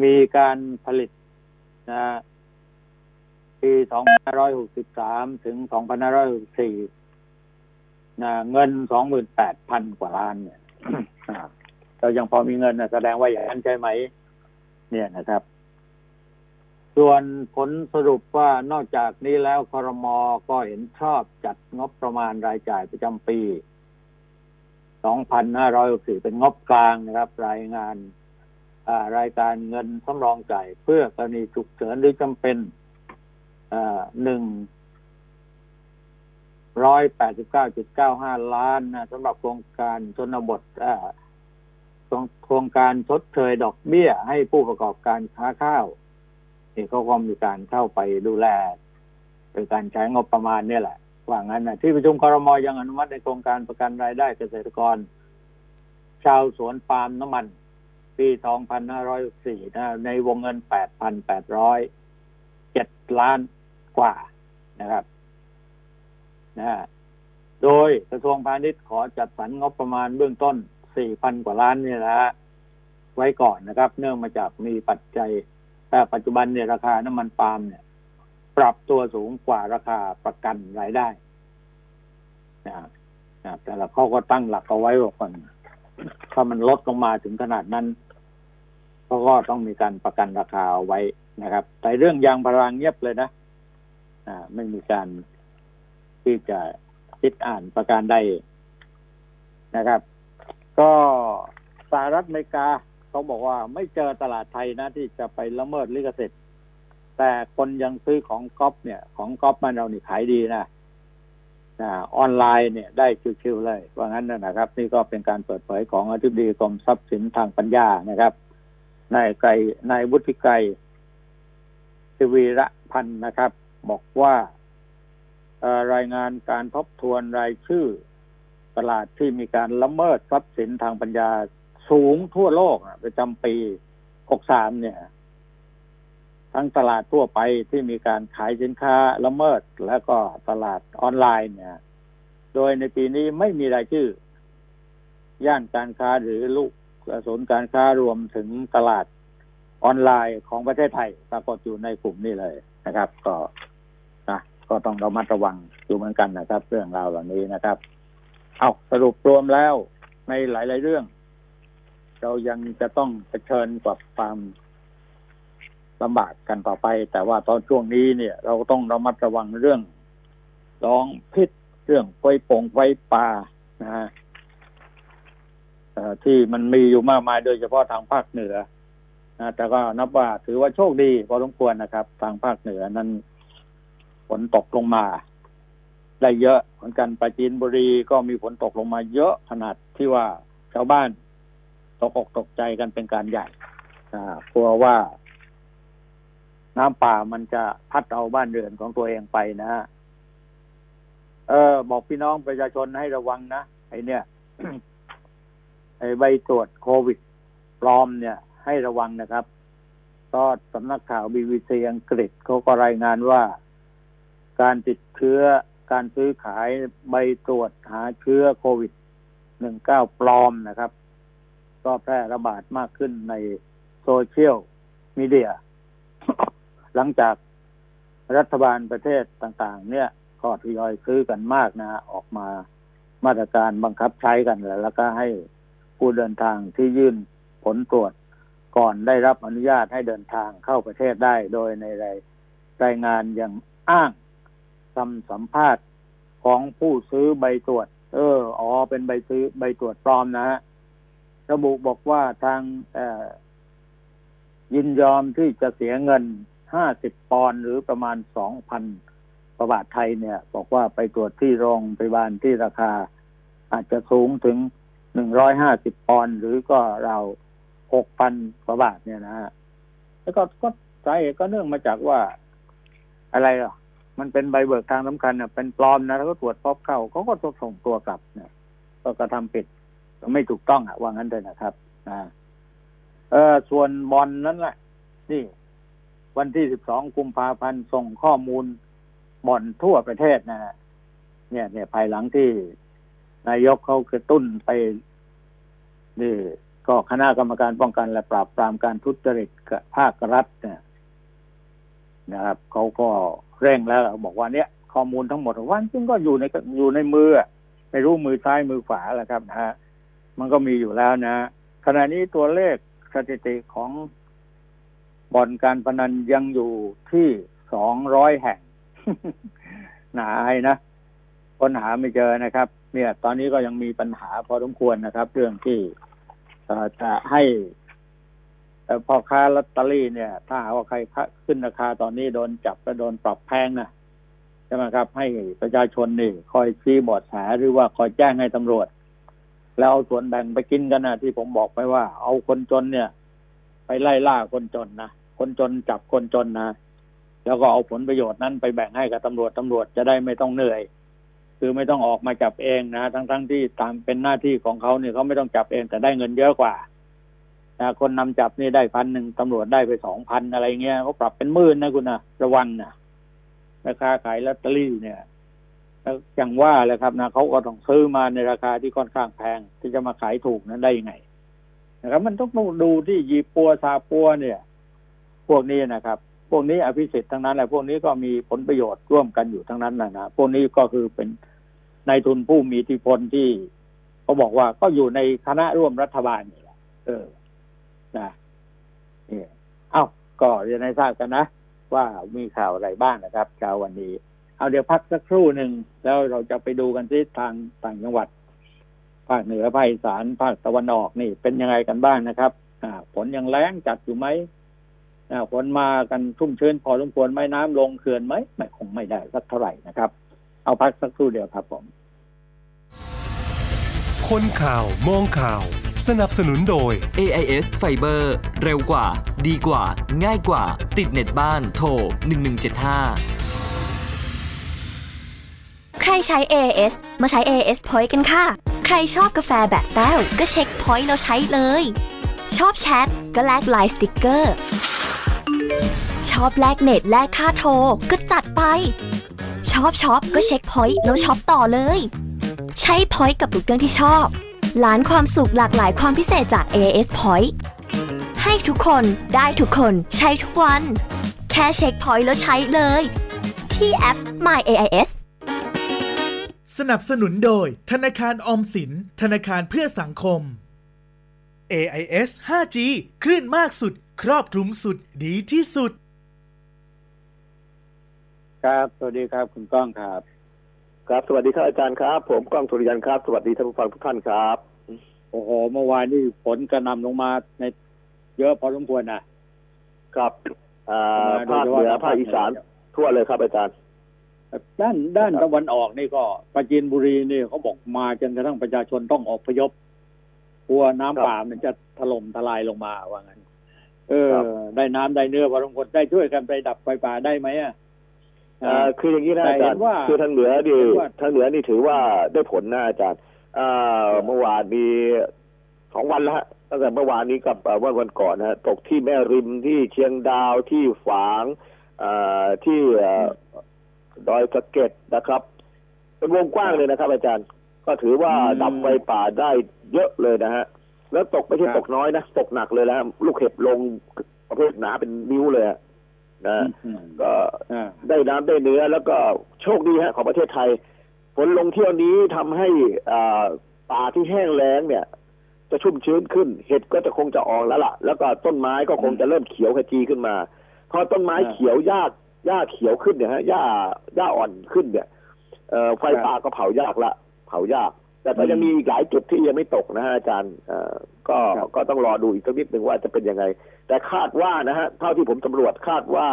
มีการผลิตปี2563ถึง2564เงิน 28,000 กว่าล้านเนี่ยเรายังพอมีเงินแสดงว่าอย่างนั้นใช่ไหมเนี่ยนะครับส่วนผลสรุปว่านอกจากนี้แล้วครม.ก็เห็นชอบจัดงบประมาณรายจ่ายประจำปี2564เป็นงบกลางนะครับรายการเงินสำรองจ่ายเพื่อกรณีฉุกเฉินหรือจำเป็น189.95 ล้านนะสำหรับโครงการชนบทโครงการชดเชยดอกเบี้ยให้ผู้ประกอบการค้าข้าวนี่เขาก็มีการเข้าไปดูแลโดยการใช้งบประมาณนี่แหละว่างั้นนะที่ประชุมครม.ยังอนุมัติในโครงการประกันรายได้เกษตรกรชาวสวนปาล์มน้ำมันปี2564นะในวงเงิน 8,807 ล้านกว่านะครับโดยกระทรวงพาณิชย์ขอจัดสรรงบประมาณเบื้องต้น 4,000 กว่าล้านเนี่ยนะฮะไว้ก่อนนะครับเนื่องมาจากมีปัจจัยแต่ปัจจุบันเนี่ยราคาน้ำมันปาล์มเนี่ยปรับตัวสูงกว่าราคาประกันรายได้นะแต่ละข้อก็ตั้งหลักเอาไว้ก่อนถ้ามันลดลงมาถึงขนาดนั้นก็ต้องมีการประกันราคาเอาไว้นะครับแต่เรื่องยางพาราเงียบเลยนะไม่มีการที่จะคิดอ่านประการใดนะครับก็สหรัฐอเมริกาเขาบอกว่าไม่เจอตลาดไทยนะที่จะไปละเมิดลิขสิทธิ์แต่คนยังซื้อของก๊อปเนี่ยของก๊อปบ้านเรานี่ขายดีนะออนไลน์เนี่ยได้ชิวๆเลยว่างั้นนะครับนี่ก็เป็นการเปิดเผยของอธิบดีกรมทรัพย์สินทางปัญญานะครับนายวุฒิไกรศิวีระพันธ์นะครับบอกว่ารายงานการทบทวนรายชื่อตลาดที่มีการละเมิดทรัพย์สินทางปัญญาสูงทั่วโลกประจำปี63เนี่ยทั้งตลาดทั่วไปที่มีการขายสินค้าละเมิดและก็ตลาดออนไลน์เนี่ยโดยในปีนี้ไม่มีรายชื่อย่านการค้าหรือลูกศูนย์การค้ารวมถึงตลาดออนไลน์ของประเทศไทยปรากฏอยู่ในกลุ่มนี้เลยนะครับก็ต้องระมัดระวังอยู่เหมือนกันนะครับเรื่องราวเหล่านี้นะครับเอาสรุปรวมแล้วในหลายๆเรื่องเรายังจะต้องเผชิญกับความลำบากกันต่อไปแต่ว่าตอนช่วงนี้เนี่ยเราต้องระมัดระวังเรื่องร้องพิษเรื่องไฟป่านะฮะที่มันมีอยู่มากมายโดยเฉพาะทางภาคเหนือนะแต่ก็นับว่าถือว่าโชคดีพอสมควรนะครับทางภาคเหนือนั้นฝนตกลงมาได้เยอะเหมือนกันปราจีนบุรีก็มีฝนตกลงมาเยอะขนาดที่ว่าชาวบ้านตกอกตกใจกันเป็นการใหญ่กลัวว่าน้ำป่ามันจะพัดเอาบ้านเรือนของตัวเองไปนะฮะบอกพี่น้องประชาชนให้ระวังนะไอ้เนี่ย ใบตรวจโควิดปลอมเนี่ยให้ระวังนะครับก็สำนักข่าว BBC อังกฤษเขาก็รายงานว่าการติดเชื้อการซื้อขายใบตรวจหาเชื้อโควิด-19 ปลอมนะครับก็แพร่ระบาดมากขึ้นในโซเชียลมีเดียหลังจากรัฐบาลประเทศต่างๆเนี่ยก็ทยอยซื้อกันมากนะออกมามาตรการบังคับใช้กันแล้วก็ให้ผู้เดินทางที่ยื่นผลตรวจก่อนได้รับอนุญาตให้เดินทางเข้าประเทศได้โดยในรายงานยังอ้างคำสัมภาษณ์ของผู้ซื้อใบตรวจเป็นใบซื้อใบตรวจปลอมนะฮะระบุบอกว่าทางยินยอมที่จะเสียเงิน50 ปอนด์หรือประมาณ 2,000 บาทไทยเนี่ยบอกว่าไปตรวจที่โรงพยาบาลที่ราคาอาจจะสูงถึง150 ปอนด์หรือก็ราว 6,000 บาทเนี่ยนะฮะแล้วก็สาเหตุก็เนื่องมาจากว่าอะไรหรอมันเป็นใบเบิกทางสำคัญเนี่ยเป็นปลอมนะแล้วก็ตรวจพบเข้าเขาก็ส่งตัวกลับเนี่ยก็กระทำผิดไม่ถูกต้องอ่ะว่างั้นเลยนะครับส่วนบอลนั้นแหละนี่วันที่12 กุมภาพันธ์ส่งข้อมูลบอลทั่วประเทศนะฮะเนี่ยภายหลังที่นายกเขากระตุ้นไปนี่ก็คณะกรรมการป้องกันและปราบปรามการทุจริตภาครัฐเนี่ยนะครับเขาก็เร่งแล้วบอกว่าเนี่ยข้อมูลทั้งหมดวันซึ่งก็อยู่ในมือไม่รู้มือซ้ายมือขวาแหละครับนะฮะมันก็มีอยู่แล้วนะขณะนี้ตัวเลขสถิติของบ่อนการพนันยังอยู่ที่200 แห่ง หนาไอ้นะค้นหาไม่เจอนะครับเนี่ยตอนนี้ก็ยังมีปัญหาพอสมควรนะครับเรื่องที่จะให้พ่อค้าลอตเตอรี่เนี่ยถ้าหาว่าใครขึ้นราคาตอนนี้โดนจับและโดนปรับแพงนะใช่ไหมครับให้ประชาชนนี่คอยชี้เบาะแสหรือว่าคอยแจ้งให้ตำรวจแล้วเอาส่วนแบ่งไปกินกันนะที่ผมบอกไปว่าเอาคนจนเนี่ยไปไล่ล่าคนจนนะคนจนจับคนจนนะแล้วก็เอาผลประโยชน์นั้นไปแบ่งให้กับตำรวจตำรวจจะได้ไม่ต้องเหนื่อยคือไม่ต้องออกมาจับเองนะทั้งที่ตามเป็นหน้าที่ของเขาเนี่ยเขาไม่ต้องจับเองแต่ได้เงินเยอะกว่านะคนนำจับนี่ได้ 1,000 ตำรวจได้ไป 2,000 อะไรเงี้ยเขาปรับเป็นหมื่นนะคุณนะระวังนะราคาขายลอตเตอรี่เนี่ยอย่างว่าแหละครับนะเขาก็ต้องซื้อมาในราคาที่ค่อนข้างแพงที่จะมาขายถูกนั้นได้ยังไงนะครับมันต้องดูที่ยีปัวซาปัวเนี่ยพวกนี้นะครับพวกนี้อภิสิทธิ์ทั้งนั้นแหละพวกนี้ก็มีผลประโยชน์ร่วมกันอยู่ทั้งนั้นนะนะพวกนี้ก็คือเป็นนายทุนผู้มีอิทธิพลที่เขาบอกว่าก็อยู่ในคณะร่วมรัฐบาลนี่แหละนะนี่ก็เรียนให้ทราบกันนะว่ามีข่าวอะไรบ้างนะครับเช้าวันนี้เอาเดี๋ยวพักสักครู่หนึ่งแล้วเราจะไปดูกันที่ทางต่างจังหวัดภาคเหนือภาคอีสานภาคตะวันออกนี่เป็นยังไงกันบ้างนะครับฝนยังแรงจัดอยู่ไหมฝนมากันชุ่มชื้นพอสมควรไหมน้ำลงเขื่อนไหมไม่คงไม่ได้สักเท่าไหร่นะครับเอาพักสักครู่เดียวครับผมคนข่าวมองข่าวสนับสนุนโดย AIS Fiber เร็วกว่าดีกว่าง่ายกว่าติดเน็ตบ้านโทร1175ใครใช้ AIS มาใช้ AIS Point กันค่ะใครชอบกาแฟแบบแต้วก็เช็ค Point เราใช้เลยชอบแชทก็แลก LINE สติ๊กเกอร์ชอบแลกเน็ตแลกค่าโทรก็จัดไปชอบช็อปก็เช็ค Point แล้วช็อปต่อเลยใช้ Point กับทุกเรื่องที่ชอบล้านความสุขหลากหลายความพิเศษจาก AIS Point ให้ทุกคนได้ทุกคนใช้ทุกวันแค่เช็ค Point แล้วใช้เลยที่แอป My AISสนับสนุนโดยธนาคารออมสินธนาคารเพื่อสังคม AIS 5G คลื่นมากสุดครอบคลุมสุดดีที่สุดครับสวัสดีครับคุณก้องครับครับสวัสดีครับอาจารย์ครับผมก้องสุริยันครับสวัสดีท่านผู้ฟังทุกท่านครับโอ้โหเมื่อวานนี้ฝนกระหน่ำลงมาในเยอะพอสมควรนะครับภาคเหนือภาคอีสานทั่วเลยครับอาจารย์ด้านตะวันออกนี่ก็ปราจีนบุรีนี่เขาบอกมาจนกระทั่งประชาชนต้องอพยพกลัวน้ำป่ามันจะถล่มทลายลงมาว่างั้นได้น้ำได้เนื้อพอทุกคนได้ช่วยกันไปดับไฟป่าได้ไหมคืออย่างนี้นะอาจารย์คือทางเหนือนี่ถือว่าได้ผลนะอาจารย์เมื่อวานมี 2 วันแล้วฮะตั้งแต่เมื่อวานนี้กับวันก่อนฮะตกที่แม่ริมที่เชียงดาวที่ฝางที่ดอยสะเก็ดนะครับเป็นวงกว้างเลยนะครับอาจารย์ก็ถือว่าดับไฟป่าได้เยอะเลยนะฮะแล้วตกไม่ใช่ตกน้อยนะตกหนักเลยนะลูกเห็บลงประเภทหนาเป็นนิ้วเลยนะก็ได้น้ำได้เนื้อแล้วก็โชคดีฮะของประเทศไทยฝนลงเที่ยวนี้ทำให้ป่าที่แห้งแล้งเนี่ยจะชุ่มชื้นขึ้นเห็ดก็จะคงจะออกแล้วล่ะแล้วก็ต้นไม้ก็คงจะเริ่มเขียวขจีขึ้นมาพอต้นไม้เขียวหญ้าเขียวขึ้นเนี่ยฮะหญ้าอ่อนขึ้นเนี่ยไฟป่าก็เผายากละเผายากแต่ก็ยังมีอีกหลายจุดที่ยังไม่ตกนะฮะอาจารย์ก็ต้องรอดูอีกสักนิดนึงว่าจะเป็นยังไงแต่คาดว่านะฮะเท่าที่ผมสำรวจคาดว่า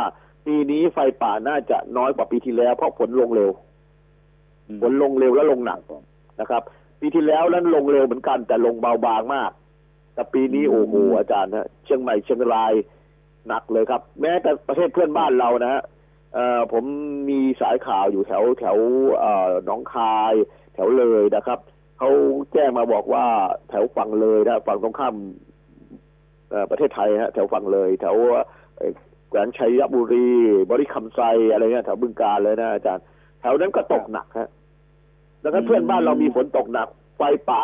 ปีนี้ไฟป่าน่าจะน้อยกว่าปีที่แล้วเพราะฝนลงเร็วและลงหนักนะครับปีที่แล้วนั้นลงเร็วเหมือนกันแต่ลงเบาบางมากแต่ปีนี้โอ้โหอาจารย์ฮะเชียงใหม่เชียงรายหนักเลยครับแม้แต่ประเทศเพื่อนบ้านเรานะฮะผมมีสายข่าวอยู่แถวหนองคายแถวเลยนะครับเขาแจ้งมาบอกว่าแถวฝั่งเลยนะฝั่งตรงข้ามประเทศไทยฮะแถวฝั่งเลยแถวแขวงชัยบุรีบริคำไซอะไรเงี้ยแถวบึงกาฬเลยนะอาจารย์แถวนั้นก็ตกหนักฮะแล้วก็เพื่อนบ้านเรามีฝนตกหนักไฟป่า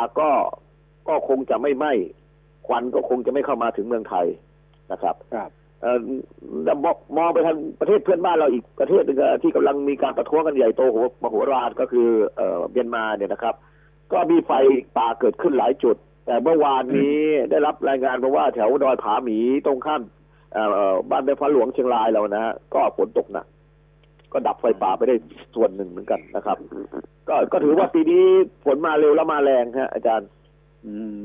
ก็คงจะไม่ไหม้ควันก็คงจะไม่เข้ามาถึงเมืองไทยนะครับมองไปทางประเทศเพื่อนบ้านเราอีกประเทศนึงที่กำลังมีการประท้วงกันใหญ่โตมโหฬารก็คือเมียนมาเนี่ยนะครับก็มีไฟป่าเกิดขึ้นหลายจุดแต่เมื่อวานนี้ได้รับรายงานมาว่าแถวดอยผาหมีตรงข้ามบ้านแม่ฟ้าหลวงเชียงรายเรานะฮะก็ฝนตกหนักก็ดับไฟป่าไปได้ส่วนหนึ่งเหมือนกันนะครับก็ถือว่าปีนี้ฝนมาเร็วและมาแรงฮะอาจารย์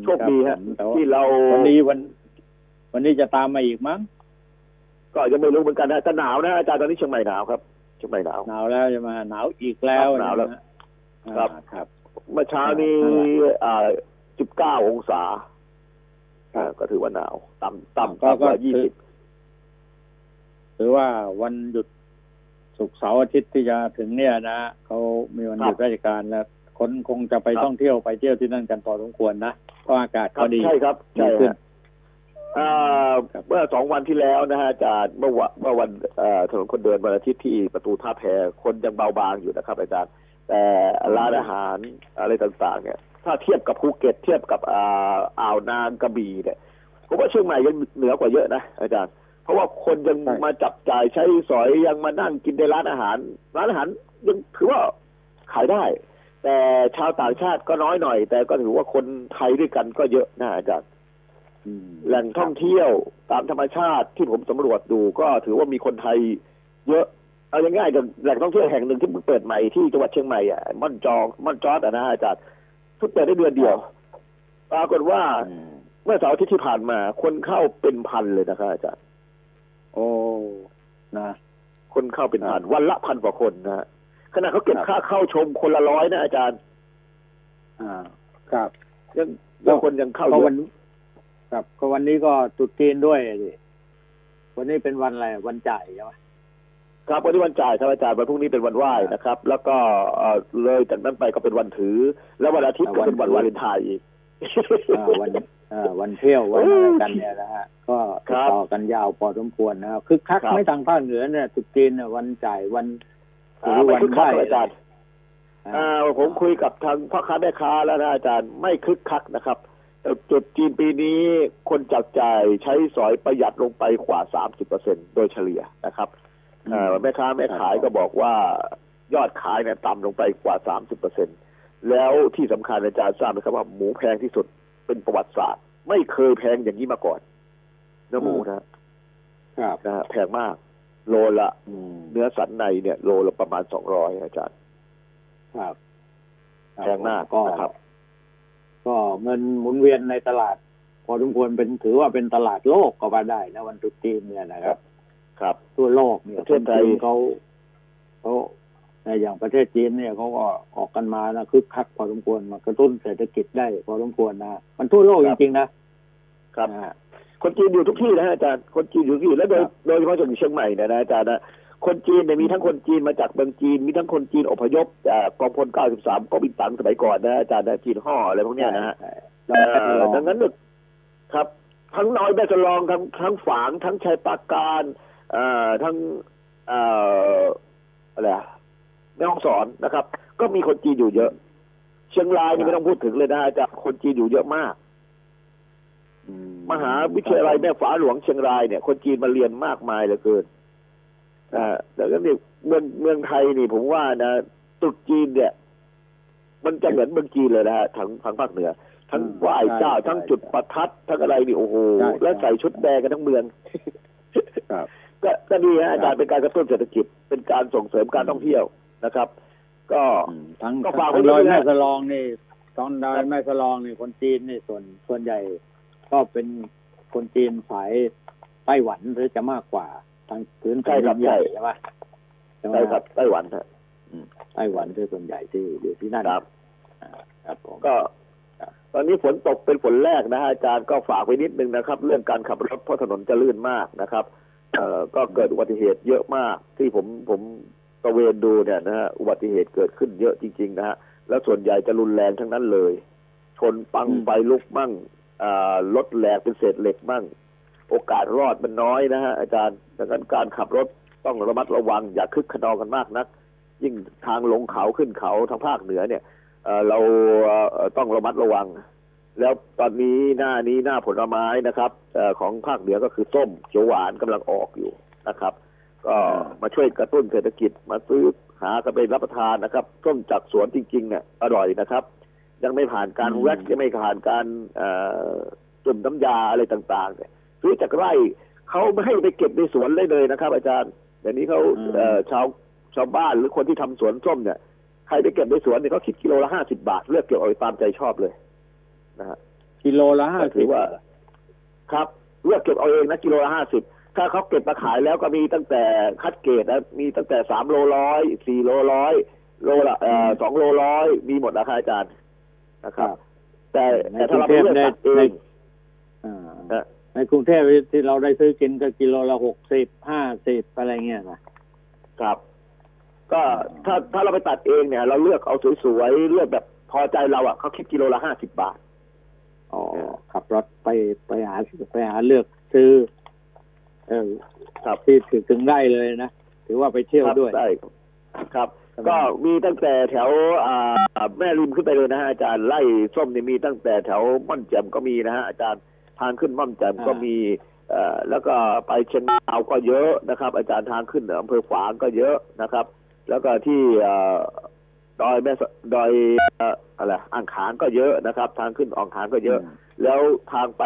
โชคดีฮะที่เราวันนี้จะตามมาอีกมั้งก็ยังไม่รู้เหมือนกันนะแต่หนาวนะอาจารย์ตอนนี้เชียงใหม่หนาวครับเชียงใหม่หนาวแล้วจะมาหนาวอีกแล้วครับเมื่อเช้านี้19องศาก็ถือว่าหนาวต่ำกว่า20ถือว่าวันหยุดศุกร์เสาร์อาทิตย์ที่จะถึงเนี่ยนะเขามีวันหยุดราชการแล้วคนคงจะไปท่องเที่ยวที่นั่นกันพอสมควรนะเพราะอากาศก็ดีใช่ครับใช่ครับเมื่อ2วันที่แล้วนะฮะอาจารย์เมื่อวันถนนคนเดินวันอาทิตย์ที่ประตูท่าแพคนยังเบาบางอยู่นะครับอาจารย์แต่ร้านอาหารอะไรต่างๆเนี่ยถ้าเทียบกับภูเก็ตเทียบกับอ่าวนางกระบี่เนี่ยผมว่าเชียงใหม่ยังเหนือกว่าเยอะนะอาจารย์เพราะว่าคนยังมาจับจ่ายใช้สอยยังมานั่งกินในร้านอาหารยังถือว่าขายได้แต่ชาวต่างชาติก็น้อยหน่อยแต่ก็ถือว่าคนไทยด้วยกันก็เยอะนะอาจารย์แหล่งท่องเที่ยวตามธรรมชาติที่ผมสำรวจดูก็ถือว่ามีคนไทยเยอะเอาง่ายๆอย่างแหล่งท่องเที่ยวแห่งหนึ่งที่เพิ่งเปิดใหม่ที่จังหวัดเชียงใหม่อ่ะม่อนจอดนะอาจารย์เพิ่งเปิดได้เดือนเดียวปรากฏว่าเมื่อเสาร์อาทิตย์ที่ผ่านมาคนเข้าเป็นพันเลยนะครับอาจารย์โอ้นะคนเข้าเป็นพันวันละพันกว่าคนนะขณะเขาเก็บค่าเข้าชมคนละ100นะอาจารย์ครับยังคนยังเข้าเยอะครับก็วันนี้ก็ตรุษจีนด้วยดิวันนี้เป็นวันอะไรวันจ่ายใช่ไหมครับวันนี้วันจ่ายครับอาจารย์วันพรุ่งนี้เป็นวันไหว้นะครับแล้วก็เลยจากนั้นไปก็เป็นวันถือแล้ววันอาทิตย์ก็เป็นวันวาเลนไทน์อีกวันเที่ยววันอะไรกันเนี่ยนะฮะก็ต่อกันยาวพอสมควรนะครับคึกคักไม่ต่างภาคเหนือเนี่ยตรุษจีนวันจ่ายวันถือวันไหว้อาจารย์ผมคุยกับทางพ่อค้าแม่ค้าแล้วนะอาจารย์ไม่คึกคักนะครับจุดจีนปีนี้คนจับจ่ายใช้สอยประหยัดลงไปกว่า 30% โดยเฉลี่ยนะครับแม่ค้าแม่ขายก็บอกว่ายอดขายเนี่ยต่ำลงไปกว่า 30% แล้วที่สำคัญอาจารย์ทราบไหมครับว่าหมูแพงที่สุดเป็นประวัติศาสตร์ไม่เคยแพงอย่างนี้มาก่อนเนื้อหมูนะครับแพงมากโลละเนื้อสันในเนี่ยโลละประมาณ200อาจารย์ครับแพงมากนะครับก็เงินหมุนเวียนในตลาดพอสมควรเป็นถือว่าเป็นตลาดโลกก็ว่าได้นะวันตรุษจีนเนี่ยนะครับครับทั่วโลกเนี่ยคนจีนเขาในอย่างประเทศจีนเนี่ยเขาก็ออกกันมานะคึกคักพอสมควรมากระตุ้นเศรษฐกิจได้พอสมควรนะมันทั่วโลกจริงๆนะครับคนจีนอยู่ทุกที่นะอาจารย์คนจีนอยู่ที่และโดยเฉพาะจังหวัดเชียงใหม่นะอาจารย์นะคนจีนเนี่ยมีทั้งคนจีนมาจากเมืองจีนมีทั้งคนจีนอพยพจากกองพล93ก็บินตังสมัยก่อนนะอาจารย์นะจีนห่ออะไรพวกเนี้ยนะฮะ ดังนั้นครับทั้งน้อยแม่สลองทั้งฝางทั้งชัยปราการทั้งอะไรแม่ฮ่องสอนนะครับก็มีคนจีนอยู่เยอะเชียงรายนี่ไม่ต้องพูดถึงเลยนะอาจารย์คนจีนอยู่เยอะมากมหาวิทยาลัยแม่ฟ้าหลวงเชียงรายเนี่ยคนจีนมาเรียนมากมายเหลือเกินแล้วก็เนี่ยเมืองไทยนี่ผมว่านะตรุษจีนเนี่ยมันจะเหมือนเมืองจีนเลยนะฮะทั้งภาคเหนือทั้งไหว้เจ้าทั้งจุดประทัดทั้งอะไรนี่โอ้โหแล้วใส่ชุดแดงกันทั้งเมืองก็ดีนะอาจารย์เป็นการกระตุ้นเศรษฐกิจเป็นการส่งเสริมการท่องเที่ยวนะครับก็ฝากไว้ด้วยนะแม่สลองนี่ตอนดอยแม่สลองนี่คนจีนนี่ส่วนใหญ่ก็เป็นคนจีนสายไต้หวันหรือจะมากกว่าทางพื้นใกล้กับใหญ่ใช่ไหมใกล้กับไต้หวันฮะไต้หวันคือส่วนใหญ่ที่อยู่ที่นั่นครับก็ตอนนี้ฝนตกเป็นฝนแรกนะฮะอาจารย์ก็ฝากไว้นิดนึงนะครับเรื่องการขับรถเพราะถนนจะลื่นมากนะครับก็เกิดอุบัติเหตุเยอะมากที่ผมตระเวนดูเนี่ยนะฮะอุบัติเหตุเกิดขึ้นเยอะจริงๆนะฮะแล้วส่วนใหญ่จะรุนแรงทั้งนั้นเลยชนปังไฟลุกมั่งรถแหลกเป็นเศษเหล็กมั่งโอกาสรอดมันน้อยนะฮะอาจารย์ดังนั้นการขับรถต้องระมัดระวังอย่าคึกขนองกันมากนักยิ่งทางลงเขาขึ้นเขาทางภาคเหนือเนี่ยเราต้องระมัดระวังแล้วตอนนี้หน้าผลไม้นะครับของภาคเหนือก็คือส้มเขียวหวานกำลังออกอยู่นะครับก็มาช่วยกระตุ้นเศรษฐกิจมาซื้อหากันไปรับประทานนะครับส้มจากสวนจริงๆเนี่ยอร่อยนะครับยังไม่ผ่านการแว็กซ์ยังไม่ผ่านการจุ่มน้ำยาอะไรต่างๆเนี่ยซื้อจากไร่เขาไม่ให้ไปเก็บในสวนเลยนะครับอาจารย์อย่างนี้เขาชาวบ้านหรือคนที่ทำสวนส้มเนี่ยใครไปเก็บในสวนเนี่ยเขาคิดกิโลละ50 บาทเลือกเก็บเอาไปตามใจชอบเลยนะฮะกิโลละ50ถือว่าครับเลือกเก็บเอาเองนะกิโลละ50ถ้าเขาเก็บมาขายแล้วก็มีตั้งแต่คัดเกรดนะมีตั้งแต่3 โล 1004 โล 100โลละ2 โล 100มีหมดราคาอาจารย์นะครับแต่ถ้าเราเลือกตัดเองในกรุงเทพที่เราได้ซื้อกินก็กิโลละ60 50อะไรเงี้ยนะครับก็ถ้าเราไปตัดเองเนี่ยเราเลือกเอาสวยๆเลือกแบบพอใจเราอ่ะเขาคิดกิโลละ50 บาทอ๋อขับรถไปหาเลือกซื้อครับที่ถึงได้เลยนะถือว่าไปเที่ยวด้วยได้ครับก็มีตั้งแต่แถวแม่ริมขึ้นไปเลยนะฮะอาจารย์ไล่ส้มเนี่ยมีตั้งแต่แถวม่อนแจ่มก็มีนะฮะอาจารย์ทางขึ้นม่อนแจ่มก็มีแล้วก็ไปเชียงดาวก็เยอะนะครับอาจารย์ทางขึ้นอำเภอฝางก็เยอะนะครับแล้วก็ที่ดอยอะไรอ่างขางก็เยอะนะครับทางขึ้นอ่างขางก็เยอะแล้วทางไป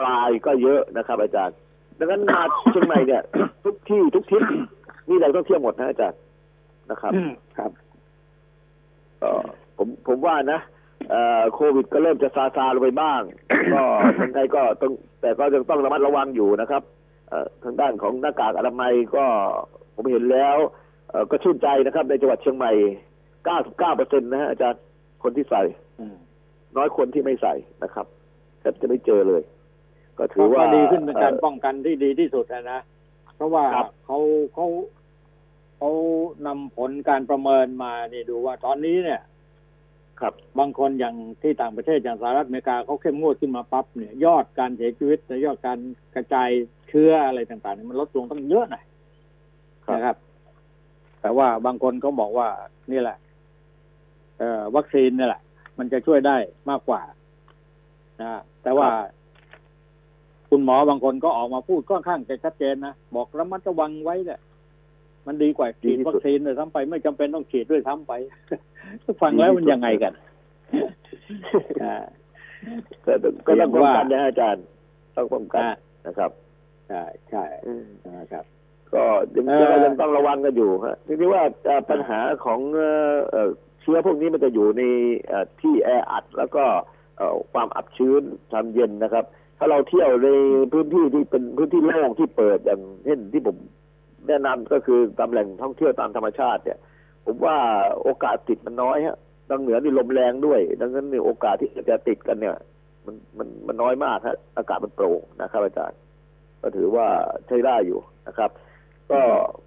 ปลายก็เยอะนะครับอาจารย์ดังนั้นมาเชียงใหม่เนี่ยทุกที่ทุกทิศมีแหล่งท่องเที่ยวหมดนะอาจารย์นะครับครับผมว่านะโควิดก็เริ่มจะซาลงไปบ้างก็คนไทยก็ต้องแต่ก็ยังต้องระมัดระวังอยู่นะครับทางด้านของหน้ากากอนามัยก็ผมเห็นแล้วก็ชื่นใจนะครับในจังหวัดเชียงใหม่ 99% นะฮะอาจารย์คนที่ใส่น้อยคนที่ไม่ใส่นะครับแทบจะไม่เจอเลยก็ถือว่าดีขึ้นเป็นการป้องกันที่ดีที่สุดนะเพราะว่าเขานำผลการประเมินมาเนี่ยดูว่าตอนนี้เนี่ยครับบางคนอย่างที่ต่างประเทศอย่างสหรัฐอเมริกาเขาเข้มงวดขึ้นมาปั๊บเนี่ยยอดการเสียชีวิตและยอดการกระจายเชื้ออะไรต่างๆมันลดลงตั้งเยอะหน่อยนะครับแต่ว่าบางคนก็บอกว่านี่แหละวัคซีนนี่แหละมันจะช่วยได้มากกว่านะแต่ว่าคุณหมอบางคนก็ออกมาพูดค่อนข้างจะชัดเจนนะบอกระมัดระวังไว้เนี่ยมันดีกว่าฉีดวัคซีนเลยซ้ำไปไม่จำเป็นต้องฉีดด้วยซ้ำไปฟังแล้วมันยังไงกันก็ต้องป้องกันนะอาจารย์ต้องป้องกันนะครับใช่นะครับก็ยังต้องระวังกันอยู่ฮะที่ว่าปัญหาของเชื้อพวกนี้มันจะอยู่ในที่แออัดแล้วก็ความอับชื้นความเย็นนะครับถ้าเราเที่ยวในพื้นที่ที่เป็นพื้นที่โล่งที่เปิดอย่างเช่นที่ผมแนะนำก็คือตามแหล่งท่องเที่ยวตามธรรมชาติเนี่ยผมว่าโอกาสติดมันน้อยฮะทางเหนือนี่ลมแรงด้วยดังนั้นโอกาสที่จะติดกันเนี่ยมันน้อยมากฮะอากาศมันโปร่งนะครับอาจารย์ก็ถือว่าใช้ได้อยู่นะครับ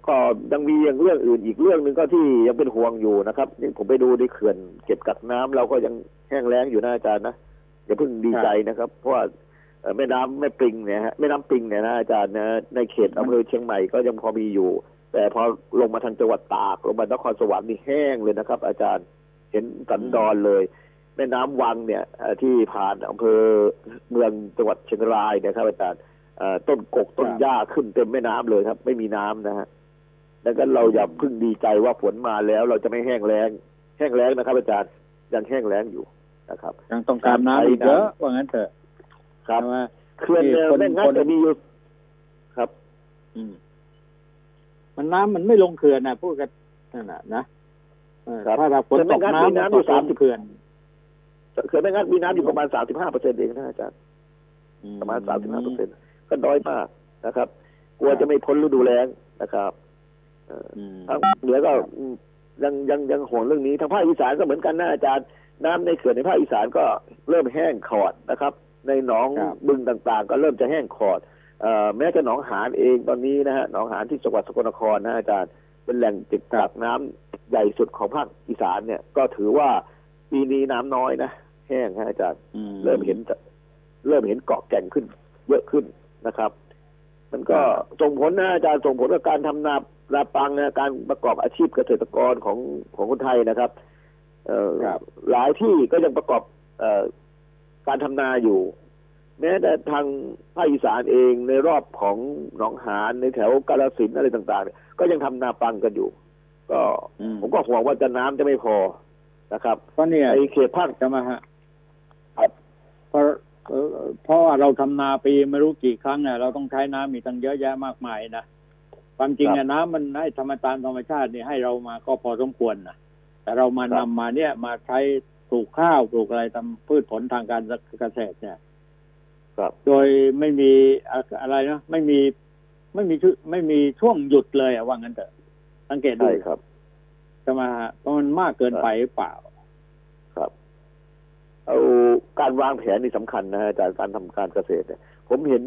ก็ยังมีอย่างเรื่องอื่นอีกเรื่องนึงก็ที่ยังเป็นห่วงอยู่นะครับนี่ผมไปดูในเขื่อนเก็บกักน้ำเราก็ยังแห้งแล้งอยู่นะอาจารย์นะ อย่าเพิ่งดีใจนะครับเพราะว่าแม่น้ำแม่ปิงเนี่ยฮะแม่น้ำปิงเนี่ยนะอาจารย์นะในเขตอำเภอเชียงใหม่ก็ยังพอมีอยู่แต่พอลงมาทางจังหวัดตากลงมานครสวรรค์นี่แห้งเลยนะครับอาจารย์เห็นสันดอนเลยแม่น้ำวังเนี่ยที่ผ่านอำเภอเมืองจังหวัดเชียงรายนะครับอาจารย์ต้นกกต้นหญ้าขึ้นเต็มแม่น้ำเลยครับไม่มีน้ำนะฮะดังนั้นเราอย่าเพิ่งดีใจว่าฝนมาแล้วเราจะไม่แห้งแล้งแห้งแล้งนะครับอาจารย์ยังแห้งแล้งอยู่นะครับยังต้องการน้ำอีกเยอะว่างั้นเถอะครับเคลื่อนเร็วแม่น้ำจะมีอยู่ครับมันน้ำมันไม่ลงเขื่อนนะพูดกันนั่นแหละนะถ้าฝนตกน้ำอยู่30เขื่อนเขื่อนแม่น้ำมีน้ำอยู่ประมาณ 35% เองนะอาจารย์ประมาณ 35% ก็น้อยมากนะครับกลัวจะไม่พ้นฤดูแล้งนะครับทางเหนือก็ยังห่วงเรื่องนี้ทางภาคอีสานก็เหมือนกันนะอาจารย์น้ำในเขื่อนในภาคอีสานก็เริ่มแห้งขอดนะครับในหนองบึงต่างๆก็เริ่มจะแห้งขอดแม้แต่หนองหานเองตอนนี้นะฮะหนองหานที่จังหวัดสกลนครนะอาจารย์เป็นแหล่งเก็บกักน้ำใหญ่สุดของภาคอีสานเนี่ยก็ถือว่าปีนี้น้ำน้อยนะแห้งฮะอาจารย์เริ่มเห็นเกาะแก่งขึ้นเยอะขึ้นนะครับมันก็ส่งผลนะอาจารย์ส่งผลกับการทำนาลาปังนะการประกอบอาชีพเกษตรกรของคนไทยนะครับหลายที่ก็ยังประกอบการทำนาอยู่แม้แต่ทางภาคอีสานเองในรอบของหนองหานในแถวกาฬสินธุ์อะไรต่างๆก็ยังทำนาปังกันอยู่ก็ผมก็ห่วงว่าจะน้ำจะไม่พอนะครับเพราะเนี่ยไอเขตภาคจะมาฮะเพราะว่าเราทำนาปีไม่รู้กี่ครั้งเนี่ยเราต้องใช้น้ำมีตั้งเยอะแยะมากมายนะความจริงเนี่ยน้ำมันให้ธรรมชาตินี่ให้เรามาก็พอสมควรนะแต่เรามานำมาเนี่ยมาใช้ปลูกข้าวปลูกอะไรทำพืชผลทางการเกษตรเนี่ยโดยไม่มีอะไรนะไม่มีช่วงหยุดเลยอะว่างั้นเถอะสังเกตดูครับจะมาเพราะมันมากเกินไปหรือเปล่าครับเอาการวางแผนนี่สำคัญนะฮะจากการทำการเกษตรเนี่ยผมเห็น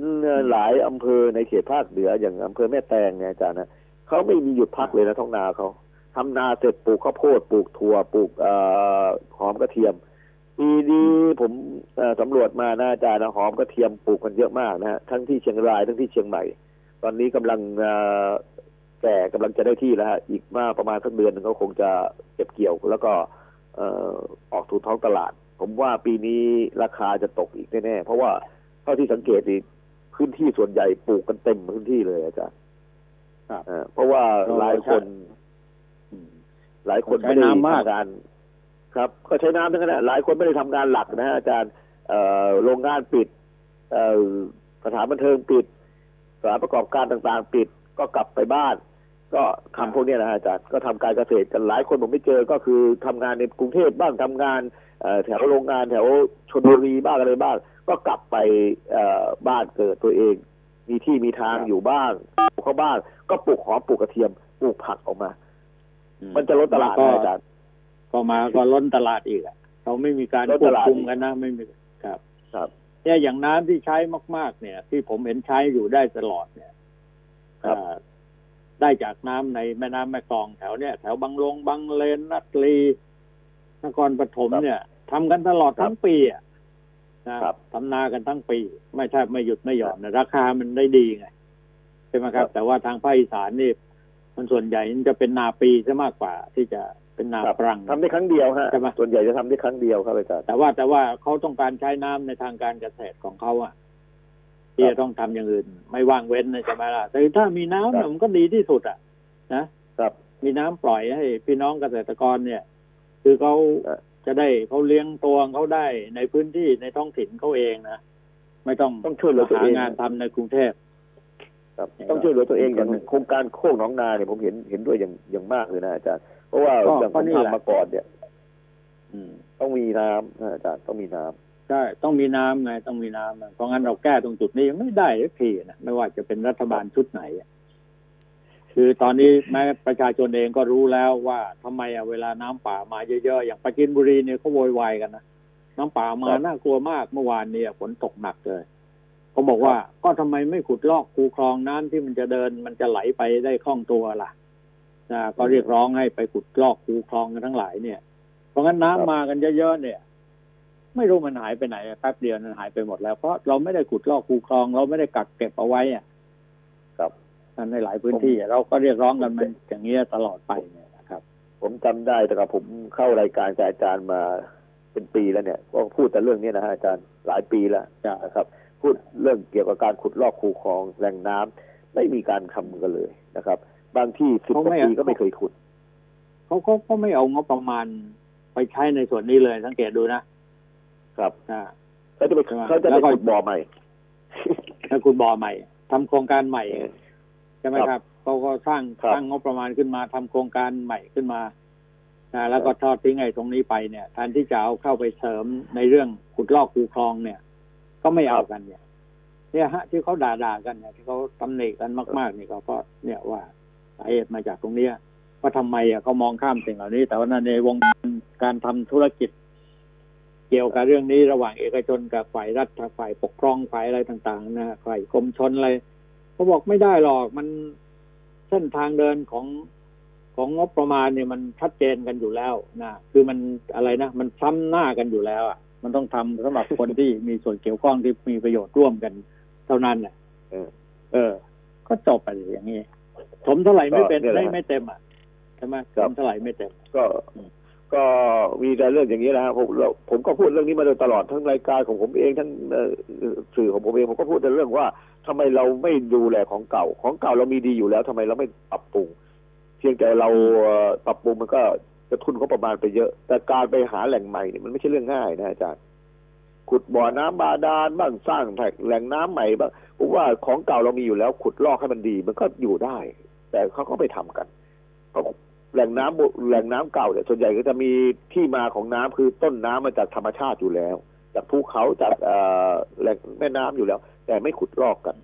หลายอำเภอในเขตภาคเหนืออย่างอำเภอแม่แตงเนี่ยอาจารย์นะเขาไม่มีหยุดพักเลยนะท้องนาเขาทำนาเสร็จปลูกข้าวโพดปลูกถั่วปลูกหอมกระเทียมปีนี้ผมสำรวจมานะอาจารย์นะหอมกระเทียมปลูกกันเยอะมากนะฮะทั้งที่เชียงรายทั้งที่เชียงใหม่ตอนนี้กำลังแต่กำลังจะได้ที่แล้วฮะอีกมาประมาณสักเดือนนึงก็คงจะเก็บเกี่ยวแล้วก็ออกสู่ท้องตลาดผมว่าปีนี้ราคาจะตกอีกแน่ๆเพราะว่าเท่าที่สังเกตดิพื้นที่ส่วนใหญ่ปลูกกันเต็มพื้นที่เลยอาจารย์เพราะว่าหลายคนไม่ได้ทำงานครับก็ใช้น้ำทั้งนั้นแหละหลายคนไม่ได้ทำงานหลักนะฮะอาจารย์โรงงานปิดสถานบันเทิงปิดสถานประกอบการต่างๆปิดก็กลับไปบ้านก็ทำพวกนี้นะอาจารย์ก็ทำการเกษตรกันหลายคนผมไม่เจอก็คือทำงานในกรุงเทพบ้างทำงานแถวโรงงานแถวชลบุรีบ้างอะไรบ้างก็กลับไปบ้านเกิดตัวเองมีที่มีทางอยู่บ้างปลูกข้าวบ้านก็ปลูกหอมปลูกกระเทียมปลูกผักออกมามันจะล้นตลาดนะอาจารย์ก็ล้นตลาดอีกอ่ะเราไม่มีการควบคุมกันนะไม่มีครับครับเนี่ยอย่างน้ำที่ใช้มากๆเนี่ยที่ผมเห็นใช้อยู่ได้ตลอดเนี่ยได้จากน้ำในแม่น้ำแม่กลองแถวเนี่ยแถวบางลงบางเลนนัตลีนครปฐมเนี่ยทำกันตลอดทั้งปีอ่ะนะทำนากันทั้งปีไม่ใช่ไม่หยุดไม่หย่อนนะราคามันได้ดีไงใช่ไหมครับแต่ว่าทางภาคอีสานนี่มันส่วนใหญ่จะเป็นนาปีซะมากกว่าที่จะเป็นนาปรังทำได้ครั้งเดียวฮะส่วนใหญ่จะทำได้ครั้งเดียวครับอาจารย์แต่ว่าเขาต้องการใช้น้ำในทางการเกษตรของเขาอ่ะที่จะต้องทำอย่างอื่นไม่ว่างเว้นนะใช่ไหมล่ะแต่ถ้ามีน้ำเนี่ยมันก็ดีที่สุดอ่ะนะครับมีน้ำปล่อยให้พี่น้องเกษตรกรเนี่ยคือเขาจะได้เขาเลี้ยงตัวเขาได้ในพื้นที่ในท้องถิ่นเขาเองนะไม่ต้องช่วยเหลือตัวเองงานทำในกรุงเทพครับต้องช่วยเหลือตัวเองอย่างโครงการโคกหนองนาเนี่ยผมเห็นด้วยอย่างมากเลยนะอาจารย์เพราะว่าอย่างผมทำมาก่อนเนี่ยต้องมีน้ำนะอาจารย์ต้องมีน้ำใช่ต้องมีน้ำไงต้องมีน้ำเพราะงั้นเราแก้ตรงจุดนี้ยังไม่ได้สักทีนะไม่ว่าจะเป็นรัฐบาลชุดไหนคือตอนนี้แม้ประชาชนเองก็รู้แล้วว่าทำไมเวลาน้ำป่ามาเยอะๆอย่างปราจีนบุรีเนี่ยเขาโวยวายกันนะน้ำป่ามาน่ากลัวมากเมื่อวานเนี่ยฝนตกหนักเลยเขาบอกว่าก็ทำไมไม่ขุดลอกคูคลองน้ำที่มันจะเดินมันจะไหลไปได้คล่องตัวล่ะก็เรียกร้องให้ไปขุดลอกคูคลองกันทั้งหลายเนี่ยเพราะงั้นน้ำมากันเยอะๆเนี่ย ไม่รู้มันหายไปไหนแป๊บเดียวมันหายไปหมดแล้วเพราะเราไม่ได้ขุดลอกคูคลองเราไม่ได้กักเก็บเอาไว้อ่ะครับในหลายพื้นที่เราก็เรียกร้องกันมันอย่างเงี้ยตลอดไปเนี่ยนะครับผมจำได้แต่กับผมเข้ารายการกับอาจารย์มาเป็นปีแล้วเนี่ยก็พูดแต่เรื่องนี้นะฮะอาจารย์หลายปีแล้วนะครับพูดเรื่องเกี่ยวกับการขุดลอกคูคลองแหล่งน้ำไม่มีการทำกันเลยนะครับบางที่10ปีก็ไม่เคยขุดเขาไม่เอางบประมาณไปใช้ในส่วนนี้เลยสังเกตดูนะครับเขาจะไปขุดบ่อใหม่แล้วขุดบ่อใหม่ทำโครงการใหม่ใช่ไหมครับเขาก็สร้างงบประมาณขึ้นมาทำโครงการใหม่ขึ้นมาแล้วก็ทอดทิ้งไอ้ตรงนี้ไปเนี่ยแทนที่จะเอาเข้าไปเสริมในเรื่องขุดลอกคูคลองเนี่ยก็ไม่เอากันเนี่ยฮะที่เขาด่ากันเนี่ยที่เขาตำหนิกันมากๆนี่เขาก็เนี่ยว่าสาเหตุมาจากตรงนี้ว่าทำไมเขามองข้ามสิ่งเหล่านี้แต่ว่าในวงการทำธุรกิจเกี่ยวกับเรื่องนี้ระหว่างเอกชนกับฝ่ายรัฐฝ่ายปกครองฝ่ายอะไรต่างๆนะฝ่ายกรมชลอะไรเขาบอกไม่ได้หรอกมันเส้นทางเดินของงบประมาณเนี่ยมันชัดเจนกันอยู่แล้วนะคือมันอะไรนะมันซ้ำหน้ากันอยู่แล้วอ่ะมันต้องทำสำหรับคนที่มีส่วนเกี่ยวข้องที่มีประโยชน์ร่วมกันเท่านั้นแหละก็จบไปอย่างนี้ถมเท่าไหร่ไม่เป็นไม่เต็มอ่ะใช่ไหมถมเท่าไหร่ไม่เต็มก็มีแต่เรื่องอย่างนี้นะครับผมก็พูดเรื่องนี้มาโดยตลอดทั้งรายการของผมเองทั้งสื่อของผมเองผมก็พูดแต่เรื่องว่าทำไมเราไม่ดูแลของเก่าเรามีดีอยู่แล้วทำไมเราไม่ปรับปรุงเพียงแต่เราปรับปรุงมันก็จะทุนเขาประมาณไปเยอะแต่การไปหาแหล่งใหม่เนี่ยมันไม่ใช่เรื่องง่ายนะอาจารย์ขุดบ่อน้ำบาดาลบ้างสร้างแหล่งน้ำใหม่บ้างผมว่าของเก่าเรามีอยู่แล้วขุดลอกให้มันดีมันก็อยู่ได้แต่เขาก็ไปทำกันแหล่งน้ำเก่าเนี่ยส่วนใหญ่ก็จะมีที่มาของน้ำคือต้นน้ำมาจากธรรมชาติอยู่แล้วจากภูเขาจากแหล่งแม่น้ำอยู่แล้วแต่ไม่ขุดลอกกัน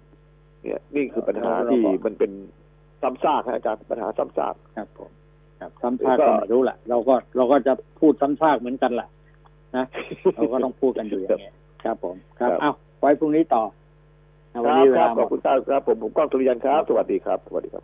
เนี่ยนี่คือปัญหาที่มันเป็นซ้ำซากอาจารย์ปัญหาซ้ำซากครับผมซ้ำซากก็ไม่รู้แหละเราก็จะพูดซ้ำซากเหมือนกันแหละนะเราก็ต้องพูดกันอยู่อย่างนี้ครับผมครับเอ้าไว้พรุ่งนี้ต่อวันนี้เวลาหมดขอบคุณครับผมก้องสุริยันครับสวัสดีครับ